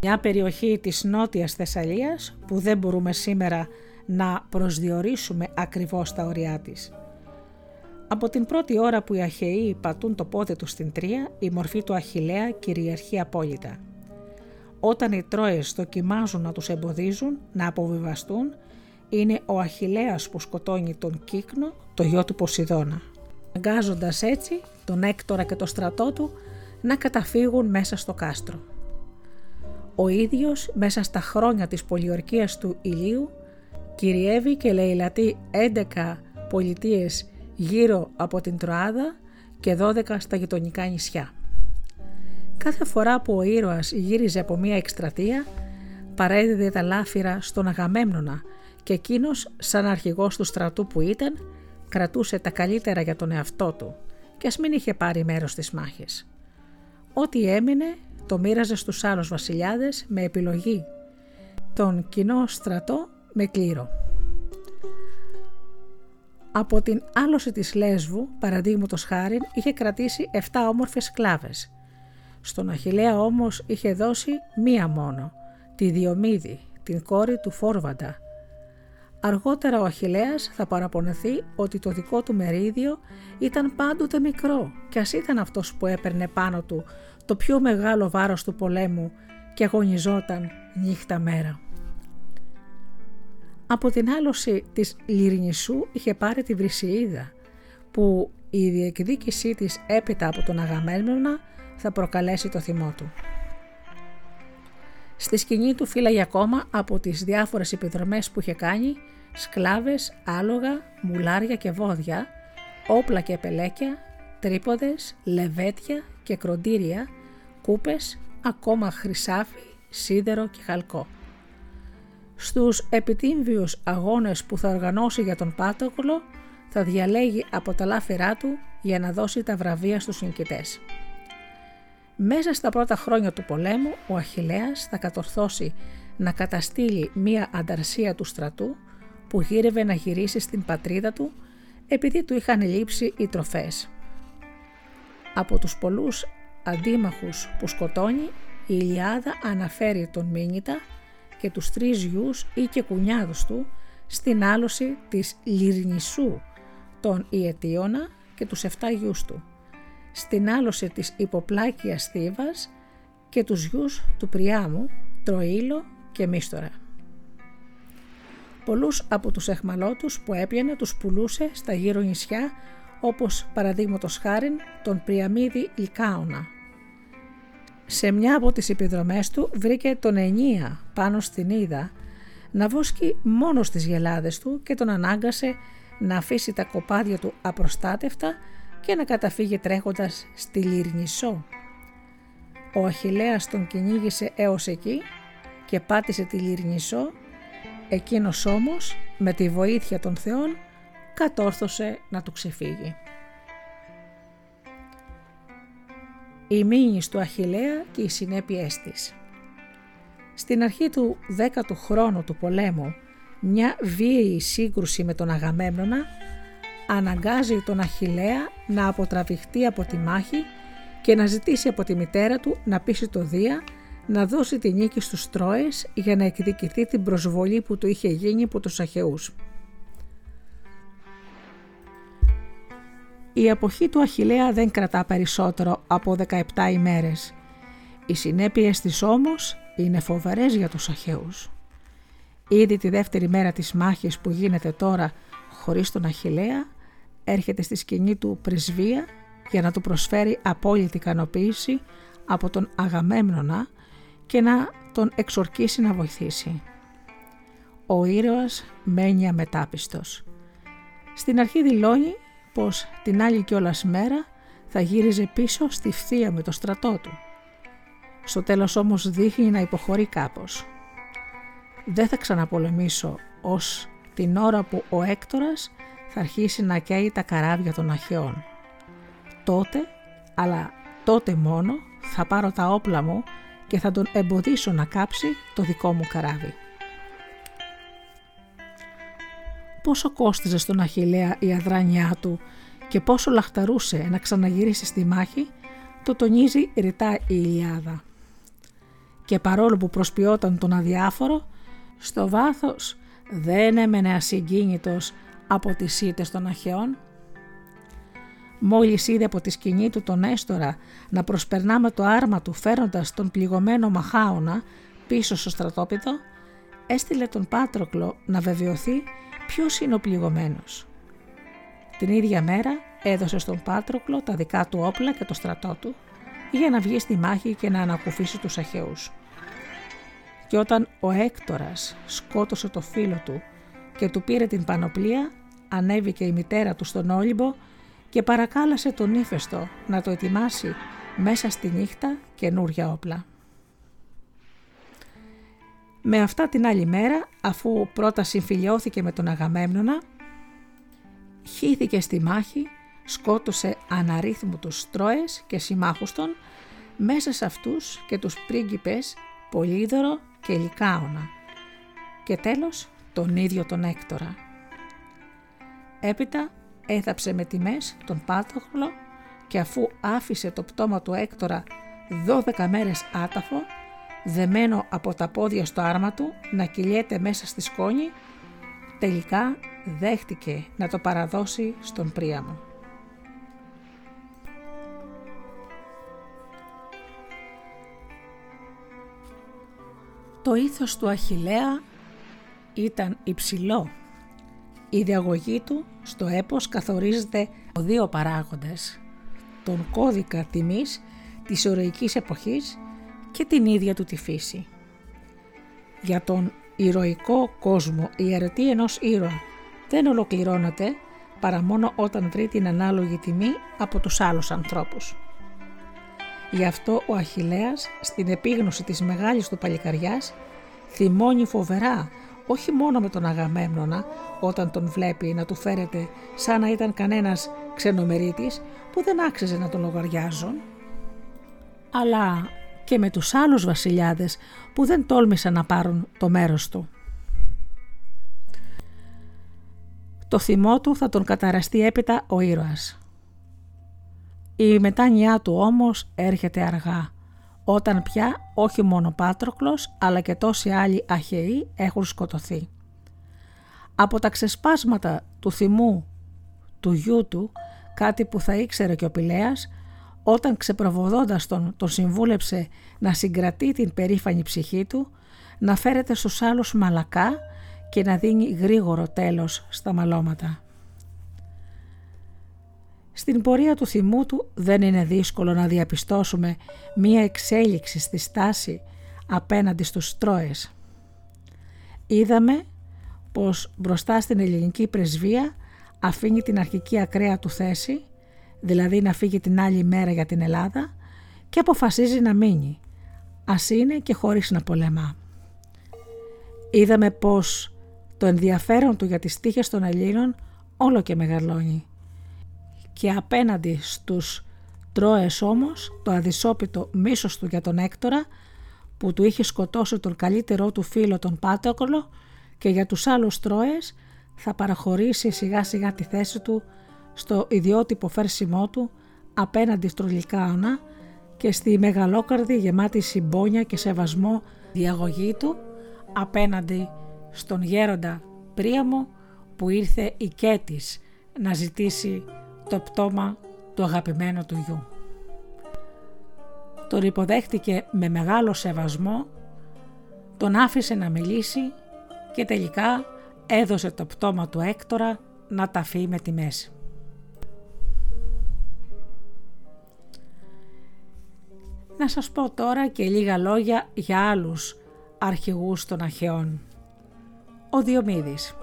μια περιοχή της νότιας Θεσσαλίας που δεν μπορούμε σήμερα να προσδιορίσουμε ακριβώς τα ωριά της. Από την πρώτη ώρα που οι Αχαιοί πατούν το πόδι τους στην Τρία, η μορφή του Αχιλλέα κυριαρχεί απόλυτα. Όταν οι Τρώες δοκιμάζουν να τους εμποδίζουν, να αποβιβαστούν, είναι ο Αχιλλέας που σκοτώνει τον Κύκνο, το γιο του Ποσειδώνα, αγκάζοντας έτσι τον Έκτορα και το στρατό του να καταφύγουν μέσα στο κάστρο. Ο ίδιος μέσα στα χρόνια της πολιορκίας του Ηλίου κυριεύει και λαιλατεί 11 πολιτείες γύρω από την Τροάδα και 12 στα γειτονικά νησιά. Κάθε φορά που ο ήρωας γύριζε από μία εκστρατεία, παρέδιδε τα λάφυρα στον Αγαμέμνονα και εκείνος, σαν αρχηγός του στρατού που ήταν, κρατούσε τα καλύτερα για τον εαυτό του και ας μην είχε πάρει μέρος στις μάχες. Ό,τι έμεινε το μοίραζε στους άλλους βασιλιάδες με επιλογή, τον κοινό στρατό με κλήρο. Από την άλωση της Λέσβου, παραδείγματος χάριν, είχε κρατήσει 7 όμορφες σκλάβες. Στον Αχιλλέα όμως είχε δώσει μία μόνο, τη Διομήδη, την κόρη του Φόρβαντα. Αργότερα ο Αχιλλέας θα παραπονεθεί ότι το δικό του μερίδιο ήταν πάντοτε μικρό και ας ήταν αυτός που έπαιρνε πάνω του το πιο μεγάλο βάρος του πολέμου και αγωνιζόταν νύχτα μέρα. Από την άλωση της Λυρνησού είχε πάρει τη Βρυσιίδα, που η διεκδίκησή της έπειτα από τον Αγαμέμνονα θα προκαλέσει το θυμό του. Στη σκηνή του φύλαγε ακόμα από τις διάφορες επιδρομές που είχε κάνει σκλάβες, άλογα, μουλάρια και βόδια, όπλα και πελέκια, τρίποδες, λεβέτια και κροντήρια, κούπες, ακόμα χρυσάφι, σίδερο και χαλκό. Στους επιτύμβιους αγώνες που θα οργανώσει για τον Πάτροκλο θα διαλέγει από τα λάφυρά του για να δώσει τα βραβεία στους νικητές. Μέσα στα πρώτα χρόνια του πολέμου ο Αχιλλέας θα κατορθώσει να καταστήλει μία ανταρσία του στρατού που γύρευε να γυρίσει στην πατρίδα του επειδή του είχαν λείψει οι τροφές. Από τους πολλούς αντίμαχους που σκοτώνει η Ιλιάδα αναφέρει τον Μήνυτα και τους 3 γιους ή και κουνιάδους του στην άλωση της Λυρνησού, τον Ιετίωνα και τους 7 γιους του, στην άλωση της Υποπλάκιας Θήβας και τους γιους του Πριάμου, Τροήλο και Μίστορα. Πολλούς από τους αιχμαλώτους που έπιανε τους πουλούσε στα γύρω νησιά, όπως παραδείγματος χάριν τον Πριαμίδη Λικάωνα. Σε μια από τις επιδρομές του βρήκε τον Ενία πάνω στην Ίδα να βόσκει μόνος στις γελάδες του και τον ανάγκασε να αφήσει τα κοπάδια του απροστάτευτα και να καταφύγει τρέχοντας στη Λυρνησό. Ο Αχιλλέας τον κυνήγησε έως εκεί και πάτησε τη Λυρνησό, εκείνος όμως με τη βοήθεια των θεών κατόρθωσε να του ξεφύγει. Η μήνης του Αχιλλέα και οι συνέπειές της. Στην αρχή του 10ου χρόνου του πολέμου, μια βίαιη σύγκρουση με τον Αγαμέμνονα αναγκάζει τον Αχιλλέα να αποτραβηχτεί από τη μάχη και να ζητήσει από τη μητέρα του να πείσει το Δία να δώσει τη νίκη στους Τρώες για να εκδικηθεί την προσβολή που του είχε γίνει από τους Αχαιούς. Η αποχή του Αχιλλέα δεν κρατά περισσότερο από 17 ημέρες. Οι συνέπειες της όμως είναι φοβερές για τους Αχαιούς. Ήδη τη δεύτερη μέρα της μάχης που γίνεται τώρα χωρίς τον Αχιλλέα, έρχεται στη σκηνή του πρεσβεία για να του προσφέρει απόλυτη ικανοποίηση από τον Αγαμέμνονα και να τον εξορκίσει να βοηθήσει. Ο ήρωας μένει αμετάπιστος. Στην αρχή δηλώνει πως την άλλη κιόλας μέρα θα γύριζε πίσω στη φθία με το στρατό του. Στο τέλος όμως δείχνει να υποχωρεί κάπως. «Δεν θα ξαναπολεμήσω» ως την ώρα που ο Έκτορας θα αρχίσει να καίει τα καράβια των Αχαιών. «Τότε, αλλά τότε μόνο, θα πάρω τα όπλα μου και θα τον εμποδίσω να κάψει το δικό μου καράβι». Πόσο κόστιζε στον Αχιλλέα η αδράνειά του και πόσο λαχταρούσε να ξαναγυρίσει στη μάχη, το τονίζει ρητά η Ιλιάδα. Και παρόλο που προσποιόταν τον αδιάφορο, στο βάθος δεν έμενε ασυγκίνητος από τις ήττες των Αχαιών. Μόλις είδε από τη σκηνή του τον Νέστορα να προσπερνά με το άρμα του φέροντας τον πληγωμένο Μαχάωνα πίσω στο στρατόπεδο, έστειλε τον Πάτροκλο να βεβαιωθεί ποιος είναι ο πληγωμένος. Την ίδια μέρα έδωσε στον Πάτροκλο τα δικά του όπλα και το στρατό του για να βγει στη μάχη και να ανακουφίσει τους Αχαιούς. και όταν ο Έκτορας σκότωσε το φίλο του και του πήρε την πανοπλία, ανέβηκε η μητέρα του στον Όλυμπο και παρακάλασε τον Ήφαιστο να το ετοιμάσει μέσα στη νύχτα καινούρια όπλα. Με αυτά την άλλη μέρα, αφού πρώτα συμφιλιώθηκε με τον Αγαμέμνονα, χύθηκε στη μάχη, σκότωσε αναρρύθμουτους Τρώες και συμμάχους των, μέσα σε αυτούς και τους πρίγκιπες Πολύδωρο και Λικάωνα και τέλος τον ίδιο τον Έκτορα. Έπειτα έθαψε με τιμές τον Πάτροκλο και αφού άφησε το πτώμα του Έκτορα 12 μέρες άταφο, δεμένο από τα πόδια στο άρμα του να κυλιέται μέσα στη σκόνη, τελικά δέχτηκε να το παραδώσει στον Πρίαμο. Το ήθος του Αχιλλέα ήταν υψηλό. Η διαγωγή του στο έπος καθορίζεται από δύο παράγοντες, τον κώδικα τιμής της ηρωικής εποχής και την ίδια του τη φύση. Για τον ηρωικό κόσμο η αιρετή ενός ήρωα δεν ολοκληρώνεται παρά μόνο όταν βρει την ανάλογη τιμή από τους άλλους ανθρώπους. Γι' αυτό ο Αχιλλέας στην επίγνωση της μεγάλης του παλικαριάς θυμώνει φοβερά όχι μόνο με τον Αγαμέμνονα όταν τον βλέπει να του φέρεται σαν να ήταν κανένας ξενομερίτης που δεν άξιζε να τον λογαριάζουν, αλλά και με τους άλλους βασιλιάδες που δεν τόλμησαν να πάρουν το μέρος του. Το θυμό του θα τον καταραστεί έπειτα ο ήρωας. Η μετάνοιά του όμως έρχεται αργά, όταν πια όχι μόνο Πάτροκλος αλλά και τόσοι άλλοι Αχαιοί έχουν σκοτωθεί. Από τα ξεσπάσματα του θυμού του γιού του, κάτι που θα ήξερε και ο Πηλέας, όταν ξεπροβοδώντας τον συμβούλεψε να συγκρατεί την περήφανη ψυχή του, να φέρεται στους άλλους μαλακά και να δίνει γρήγορο τέλος στα μαλώματα. Στην πορεία του θυμού του δεν είναι δύσκολο να διαπιστώσουμε μία εξέλιξη στη στάση απέναντι στους Τρώες. Είδαμε πως μπροστά στην ελληνική πρεσβεία αφήνει την αρχική ακραία του θέση, δηλαδή να φύγει την άλλη μέρα για την Ελλάδα, και αποφασίζει να μείνει, ας είναι και χωρίς να πολεμά. Είδαμε πως το ενδιαφέρον του για τις τύχες των Ελλήνων όλο και μεγαλώνει. Και απέναντι στους Τρώες όμως το αδυσόπιτο μίσος του για τον Έκτορα, που του είχε σκοτώσει τον καλύτερό του φίλο τον Πάτροκλο, και για τους άλλους Τρώες θα παραχωρήσει σιγά σιγά τη θέση του στο ιδιότυπο φέρσιμό του απέναντι στους Λικάωνα και στη μεγαλόκαρδη γεμάτη συμπόνια και σεβασμό διαγωγή του απέναντι στον γέροντα Πρίαμο, που ήρθε οικέτης να ζητήσει το πτώμα του αγαπημένου του γιού. Τον υποδέχτηκε με μεγάλο σεβασμό, τον άφησε να μιλήσει και τελικά έδωσε το πτώμα του Έκτορα να ταφεί με τιμές. Να σας πω τώρα και λίγα λόγια για άλλους αρχηγούς των Αχαιών. Ο Διομήδης.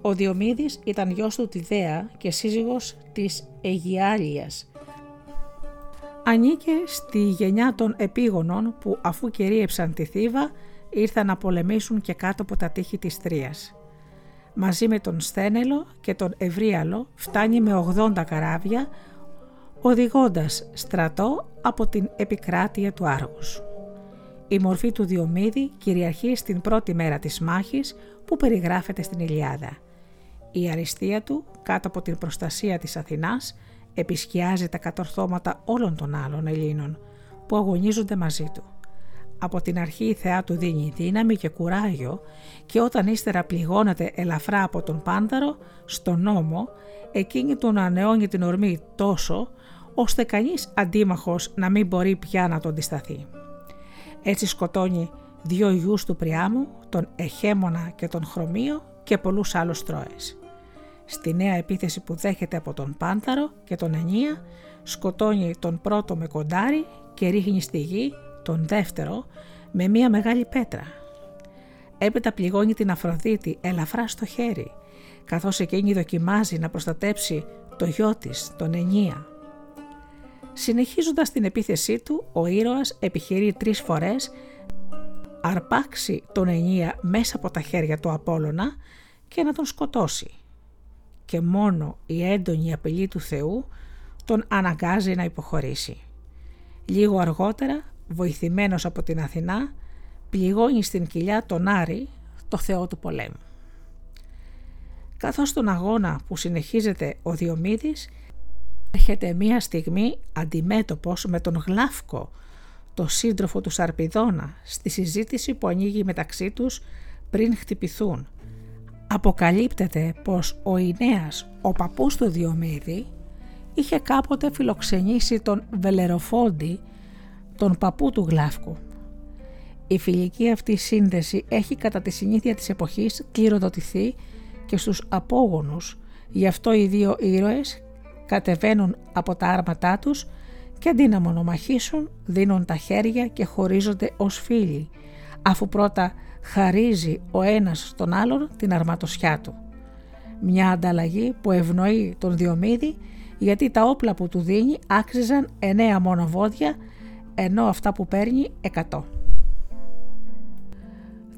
Ο Διομήδης ήταν γιος του Τιδαία και σύζυγος της Αιγιάλιας. Ανήκε στη γενιά των επίγονων που αφού κυρίεψαν τη Θήβα ήρθαν να πολεμήσουν και κάτω από τα τείχη της Θρίας. Μαζί με τον Σθένελο και τον Ευρίαλο φτάνει με 80 καράβια, οδηγώντας στρατό από την επικράτεια του Άργους. Η μορφή του Διομήδη κυριαρχεί στην πρώτη μέρα της μάχης που περιγράφεται στην Ιλιάδα. Η αριστεία του, κάτω από την προστασία της Αθηνάς, επισκιάζει τα κατορθώματα όλων των άλλων Ελλήνων που αγωνίζονται μαζί του. Από την αρχή η θεά του δίνει δύναμη και κουράγιο και όταν ύστερα πληγώνεται ελαφρά από τον Πάνδαρο, στον νόμο, εκείνη τον ανεώνει την ορμή τόσο, ώστε κανείς αντίμαχος να μην μπορεί πια να τον αντισταθεί. Έτσι σκοτώνει 2 γιους του Πριάμου, τον Εχέμονα και τον Χρωμίο και πολλούς άλλους Τρώες. Στη νέα επίθεση που δέχεται από τον Πάνθαρο και τον Ενία, σκοτώνει τον πρώτο με κοντάρι και ρίχνει στη γη τον δεύτερο με μία μεγάλη πέτρα. Έπειτα πληγώνει την Αφροδίτη ελαφρά στο χέρι, καθώς εκείνη δοκιμάζει να προστατέψει το γιο της, τον Ενία. Συνεχίζοντας την επίθεσή του, ο ήρωας επιχειρεί 3 φορές αρπάξει τον Ενία μέσα από τα χέρια του Απόλλωνα και να τον σκοτώσει. Και μόνο η έντονη απειλή του Θεού τον αναγκάζει να υποχωρήσει. Λίγο αργότερα, βοηθημένος από την Αθηνά, πληγώνει στην κοιλιά τον Άρη, το θεό του πολέμου. Καθώς στον αγώνα που συνεχίζεται ο Διομήδης, έρχεται μία στιγμή αντιμέτωπος με τον Γλάφκο, το σύντροφο του Σαρπηδώνα, στη συζήτηση που ανοίγει μεταξύ τους πριν χτυπηθούν. Αποκαλύπτεται πως ο Ινέας, ο παππούς του Διομήδη, είχε κάποτε φιλοξενήσει τον Βελεροφόντη, τον παππού του Γλάφκου. Η φιλική αυτή σύνδεση έχει κατά τη συνήθεια της εποχής κληροδοτηθεί και στους απόγονους, γι' αυτό οι δύο ήρωες κατεβαίνουν από τα άρματά τους και αντί να μονομαχήσουν δίνουν τα χέρια και χωρίζονται ως φίλοι, αφού πρώτα χαρίζει ο ένας τον άλλον την αρματοσιά του. Μια ανταλλαγή που ευνοεί τον Διομήδη, γιατί τα όπλα που του δίνει άξιζαν 9 μόνο βόδια, ενώ αυτά που παίρνει 100.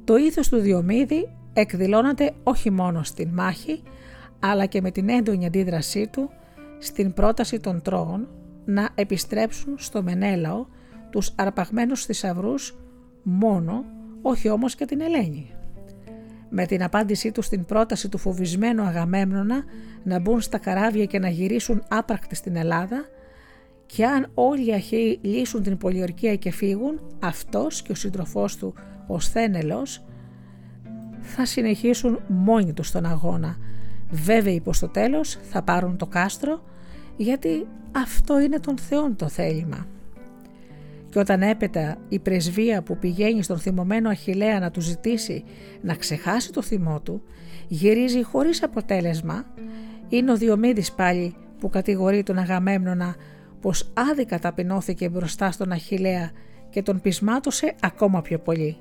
Το ήθος του Διομήδη εκδηλώνεται όχι μόνο στην μάχη, αλλά και με την έντονη αντίδρασή του στην πρόταση των Τρώων να επιστρέψουν στο Μενέλαο τους αρπαγμένους θησαυρούς μόνο, όχι όμως και την Ελένη. Με την απάντησή του στην πρόταση του φοβισμένου Αγαμέμνονα να μπουν στα καράβια και να γυρίσουν άπρακτοι στην Ελλάδα, και αν όλοι οι Αχαιοί λύσουν την πολιορκία και φύγουν, αυτός και ο σύντροφός του, ο Σθένελος, θα συνεχίσουν μόνοι τους τον αγώνα, βέβαιοι πως στο τέλος θα πάρουν το κάστρο, γιατί αυτό είναι των Θεών το θέλημα. Και όταν έπειτα η πρεσβεία που πηγαίνει στον θυμωμένο Αχιλλέα να του ζητήσει να ξεχάσει το θυμό του, γυρίζει χωρίς αποτέλεσμα, είναι ο Διομήδης πάλι που κατηγορεί τον Αγαμέμνονα πως άδικα ταπεινώθηκε μπροστά στον Αχιλλέα και τον πεισμάτωσε ακόμα πιο πολύ.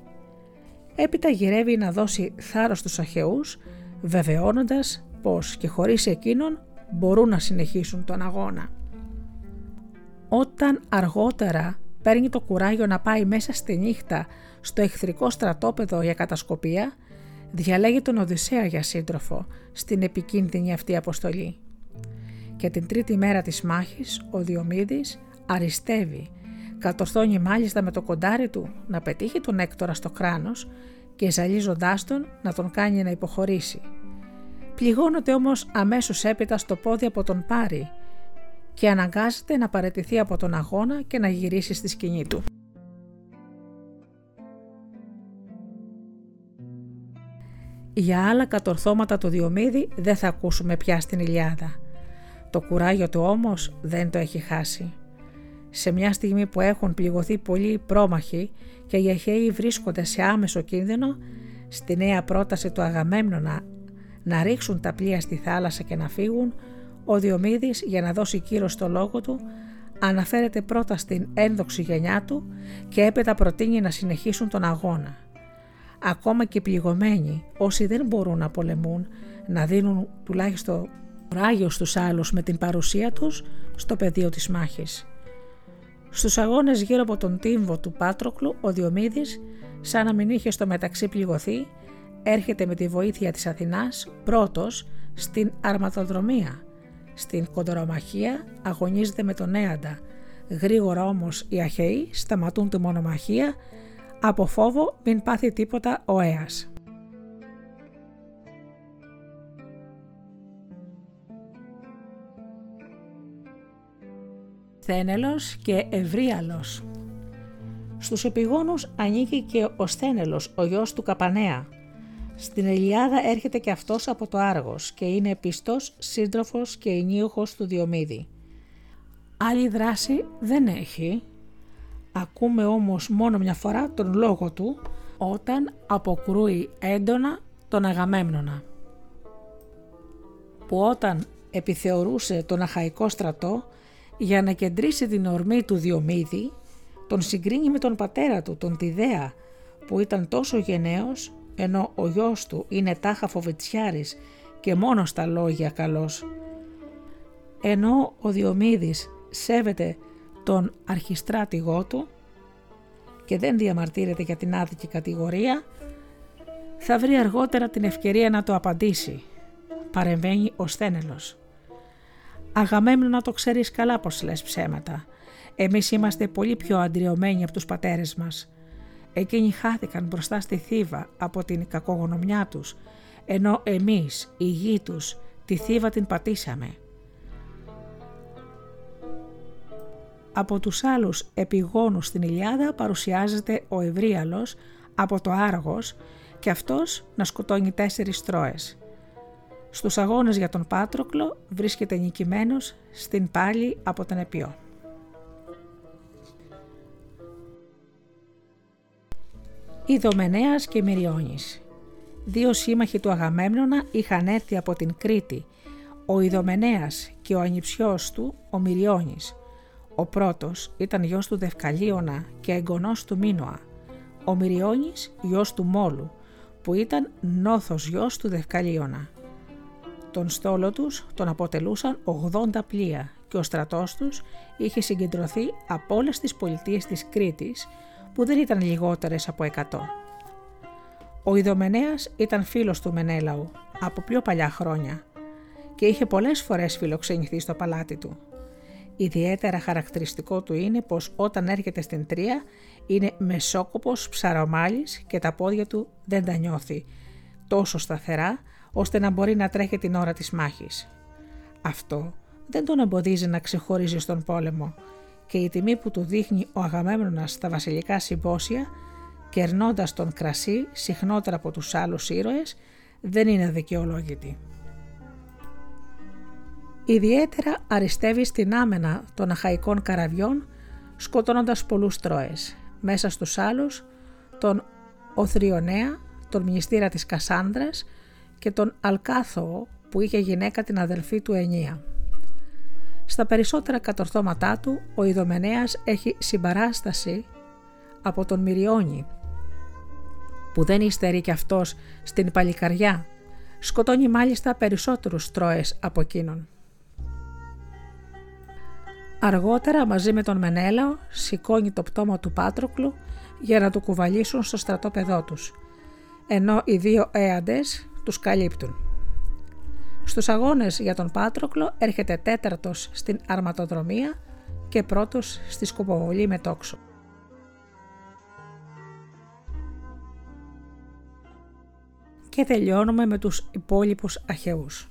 Έπειτα γυρεύει να δώσει θάρρος στους Αχαιούς, βεβαιώνοντας πως και χωρίς εκείνον μπορούν να συνεχίσουν τον αγώνα. Όταν αργότερα παίρνει το κουράγιο να πάει μέσα στη νύχτα στο εχθρικό στρατόπεδο για κατασκοπία, διαλέγει τον Οδυσσέα για σύντροφο στην επικίνδυνη αυτή αποστολή. Και την 3η μέρα της μάχης ο Διομήδης αριστεύει, κατορθώνει μάλιστα με το κοντάρι του να πετύχει τον Έκτορα στο κράνος και ζαλίζοντάς τον να τον κάνει να υποχωρήσει. Πληγώνεται όμως αμέσως έπειτα στο πόδι από τον Πάρη και αναγκάζεται να παραιτηθεί από τον αγώνα και να γυρίσει στη σκηνή του. Για άλλα κατορθώματα του Διομήδη δεν θα ακούσουμε πια στην Ιλιάδα. Το κουράγιο του όμως δεν το έχει χάσει. Σε μια στιγμή που έχουν πληγωθεί πολλοί πρόμαχοι και οι Αχαιοί βρίσκονται σε άμεσο κίνδυνο, στη νέα πρόταση του Αγαμέμνονα να ρίξουν τα πλοία στη θάλασσα και να φύγουν, ο Διομήδης, για να δώσει κύρος στο λόγο του, αναφέρεται πρώτα στην ένδοξη γενιά του και έπειτα προτείνει να συνεχίσουν τον αγώνα. Ακόμα και πληγωμένοι, όσοι δεν μπορούν να πολεμούν, να δίνουν τουλάχιστον κουράγιο στους άλλους με την παρουσία τους στο πεδίο της μάχης. Στους αγώνες γύρω από τον τύμβο του Πάτροκλου, ο Διομήδης, σαν να μην είχε στο μεταξύ πληγωθεί, έρχεται με τη βοήθεια της Αθηνάς πρώτος στην αρματοδρομία. Στην κονταρομαχία αγωνίζεται με τον Έαντα. Γρήγορα όμως οι Αχαιοί σταματούν τη μονομαχία από φόβο μην πάθει τίποτα ο Αίας. Σθένελος και Ευρίαλος. Στους επιγόνους ανήκει και ο Σθένελος, ο γιος του Καπανέα. Στην Ελιάδα έρχεται και αυτός από το Άργος και είναι πιστός σύντροφος και ενίουχος του Διομήδη. Άλλη δράση δεν έχει. Ακούμε όμως μόνο μια φορά τον λόγο του όταν αποκρούει έντονα τον Αγαμέμνονα, που όταν επιθεωρούσε τον Αχαϊκό στρατό για να κεντρήσει την ορμή του Διομήδη, τον συγκρίνει με τον πατέρα του, τον Τιδέα, που ήταν τόσο γενναίος, ενώ ο γιος του είναι τάχα φοβετσιάρης και μόνο στα λόγια καλός. Ενώ ο Διομήδης σέβεται τον αρχιστράτηγό του και δεν διαμαρτύρεται για την άδικη κατηγορία, θα βρει αργότερα την ευκαιρία να το απαντήσει. Παρεμβαίνει ο Σθένελος. «Αγαμέμνονα, το ξέρεις καλά πως λες ψέματα. Εμείς είμαστε πολύ πιο αντριωμένοι από τους πατέρες μας. Εκείνοι χάθηκαν μπροστά στη θύβα από την κακογονομιά τους, ενώ εμείς, η γη τους, τη θύβα την πατήσαμε. Από τους άλλους επιγόνους στην Ιλιάδα παρουσιάζεται ο Ευρίαλος από το Άργος και αυτός να σκοτώνει 4 τρώες. Στους αγώνες για τον Πάτροκλο βρίσκεται νικημένος στην πάλη από τον Επιό». Ιδομενέας και Μυριώνης. 2 σύμμαχοι του Αγαμέμνονα είχαν έρθει από την Κρήτη, ο Ιδομενέας και ο ανιψιός του, ο Μυριώνης. Ο πρώτος ήταν γιος του Δευκαλίωνα και εγγονός του Μίνωα, ο Μυριώνης γιος του Μόλου, που ήταν νόθος γιος του Δευκαλίωνα. Τον στόλο τους τον αποτελούσαν 80 πλοία και ο στρατός τους είχε συγκεντρωθεί από όλες τις πολιτείες της Κρήτης, που δεν ήταν λιγότερες από 100. Ο Ιδομενέας ήταν φίλος του Μενέλαου από πιο παλιά χρόνια και είχε πολλές φορές φιλοξενηθεί στο παλάτι του. Ιδιαίτερα χαρακτηριστικό του είναι πως όταν έρχεται στην Τρία είναι μεσόκοπος, ψαρωμάλης και τα πόδια του δεν τα νιώθει τόσο σταθερά ώστε να μπορεί να τρέχει την ώρα της μάχης. Αυτό δεν τον εμποδίζει να ξεχωρίζει στον πόλεμο και η τιμή που του δείχνει ο Αγαμέμνονας στα βασιλικά συμπόσια, κερνώντας τον κρασί συχνότερα από τους άλλους ήρωες, δεν είναι δικαιολόγητη. Ιδιαίτερα αριστεύει στην άμενα των αχαϊκών καραβιών, σκοτώνοντας πολλούς τρώες, μέσα στους άλλους τον Οθριονέα, τον μνηστήρα της Κασάνδρας και τον Αλκάθωο που είχε γυναίκα την αδελφή του Ενία. Στα περισσότερα κατορθώματά του, ο Ιδομενέας έχει συμπαράσταση από τον Μυριώνη, που δεν υστερεί κι αυτός στην παλικαριά, σκοτώνει μάλιστα περισσότερους τρώες από εκείνον. Αργότερα μαζί με τον Μενέλαο σηκώνει το πτώμα του Πάτροκλου για να του κουβαλήσουν στο στρατόπεδό τους, ενώ οι 2 έαντες τους καλύπτουν. Στους αγώνες για τον Πάτροκλο έρχεται 4ος στην αρματοδρομία και 1ος στη σκοποβολή με τόξο. Και τελειώνουμε με τους υπόλοιπους Αχαιούς.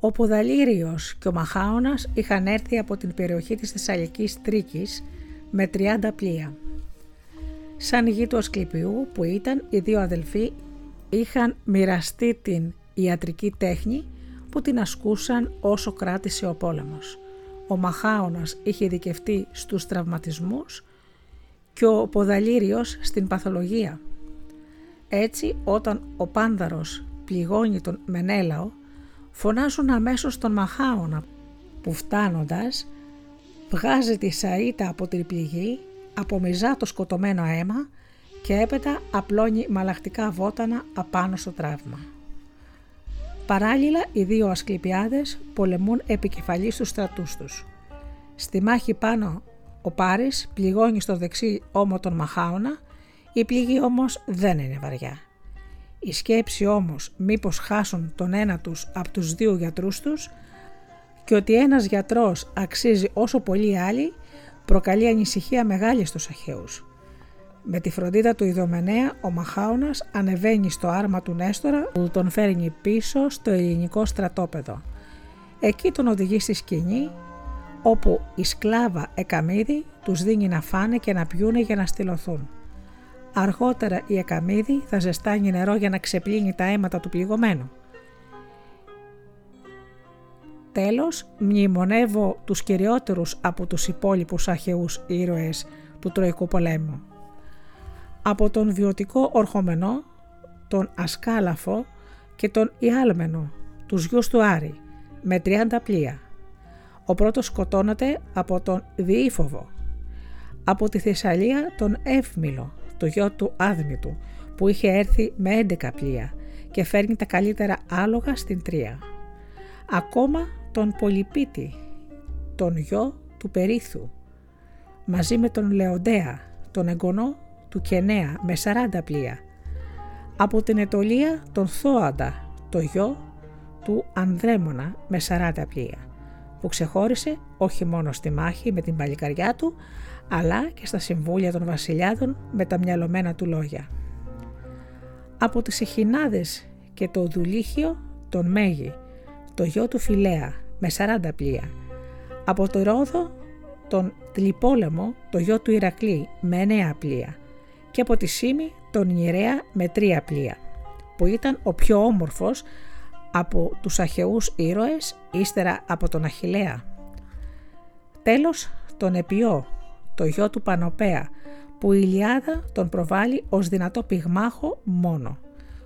Ο Ποδαλήριος και ο Μαχάωνας είχαν έρθει από την περιοχή της Θεσσαλικής Τρίκης με 30 πλοία. Σαν γη του Ασκληπιού που ήταν, οι 2 αδελφοί είχαν μοιραστεί την ιατρική τέχνη που την ασκούσαν όσο κράτησε ο πόλεμος. Ο Μαχάωνας είχε ειδικευτεί στους τραυματισμούς και ο Ποδαλήριος στην παθολογία. Έτσι, όταν ο Πάνδαρος πληγώνει τον Μενέλαο, φωνάζουν αμέσως τον Μαχάωνα που φτάνοντας βγάζει τη σαΐτα από την πληγή, απομυζά το σκοτωμένο αίμα και έπειτα απλώνει μαλακτικά βότανα απάνω στο τραύμα. Παράλληλα, οι 2 ασκληπιάδες πολεμούν επικεφαλής στους στρατούς τους. Στη μάχη πάνω ο Πάρις πληγώνει στο δεξί ώμο τον Μαχάωνα, η πληγή όμως δεν είναι βαριά. Η σκέψη όμως μήπως χάσουν τον ένα τους από τους 2 γιατρούς τους και ότι ένας γιατρός αξίζει όσο πολλοί άλλοι προκαλεί ανησυχία μεγάλη στους Αχαιούς. Με τη φροντίδα του Ιδομενέα ο Μαχάωνας ανεβαίνει στο άρμα του Νέστορα που τον φέρνει πίσω στο ελληνικό στρατόπεδο. Εκεί τον οδηγεί στη σκηνή όπου η σκλάβα Εκαμίδη τους δίνει να φάνε και να πιούνε για να στυλωθούν. Αργότερα η Εκαμίδη θα ζεστάνει νερό για να ξεπλύνει τα αίματα του πληγωμένου. Τέλος, μνημονεύω τους κυριότερους από τους υπόλοιπους Αχαιούς ήρωες του Τροϊκού πολέμου. Από τον Βιωτικό Ορχομενό, τον Ασκάλαφο και τον Ιάλμενο, τους γιους του Άρη, με 30 πλοία. Ο πρώτος σκοτώνεται από τον Διήφοβο, από τη Θεσσαλία τον Εύμυλο, το γιο του Άδμητου, που είχε έρθει με 11 πλοία και φέρνει τα καλύτερα άλογα στην Τρία. Ακόμα τον Πολυπίτη, τον γιο του Περίθου, μαζί με τον Λεοντέα, τον εγγονό του Κενέα, με 40 πλοία. Από την Ετωλία τον Θώαντα, το γιο του Ανδρέμονα, με 40 πλοία, που ξεχώρισε όχι μόνο στη μάχη με την παλικαριά του, αλλά και στα συμβούλια των βασιλιάδων με τα μυαλωμένα του λόγια. Από τις Εχινάδες και το Δουλίχιο τον Μέγη, το γιο του Φιλέα, με 40 πλοία. Από το Ρόδο τον Τλιπόλεμο, το γιο του Ηρακλή, με 9 πλοία. Και από τη Σίμη τον Ιερέα με 3 πλοία, που ήταν ο πιο όμορφος από τους αχαιούς ήρωες, ύστερα από τον Αχιλλέα. Τέλος τον Επιό, το γιο του Πανοπέα, που η Ιλιάδα τον προβάλλει ως δυνατό πυγμάχο μόνο,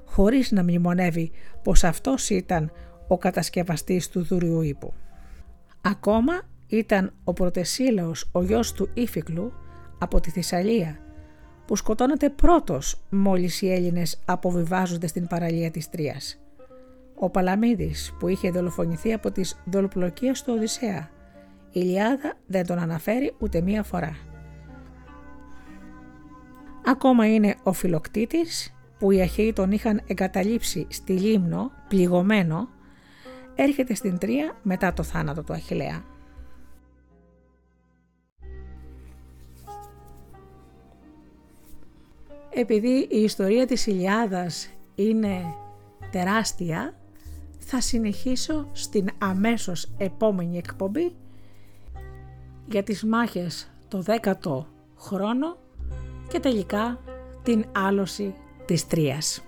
χωρίς να μνημονεύει πως αυτός ήταν ο κατασκευαστής του Δουριού Ίππου. Ακόμα ήταν ο Πρωτεσίλαος, ο γιος του Ήφικλου, από τη Θεσσαλία, που σκοτώνεται πρώτος μόλις οι Έλληνες αποβιβάζονται στην παραλία της Τρίας. Ο Παλαμίδης, που είχε δολοφονηθεί από τις δολοπλοκίες του Οδυσσέα. Η Ιλιάδα δεν τον αναφέρει ούτε μία φορά. Ακόμα είναι ο Φιλοκτήτης, που οι Αχαιοί τον είχαν εγκαταλείψει στη Λίμνο πληγωμένο, έρχεται στην Τρία μετά το θάνατο του Αχιλλέα. Επειδή η ιστορία της Ιλιάδας είναι τεράστια, θα συνεχίσω στην αμέσως επόμενη εκπομπή για τις μάχες το 10ο χρόνο και τελικά την άλωση της Τρίας.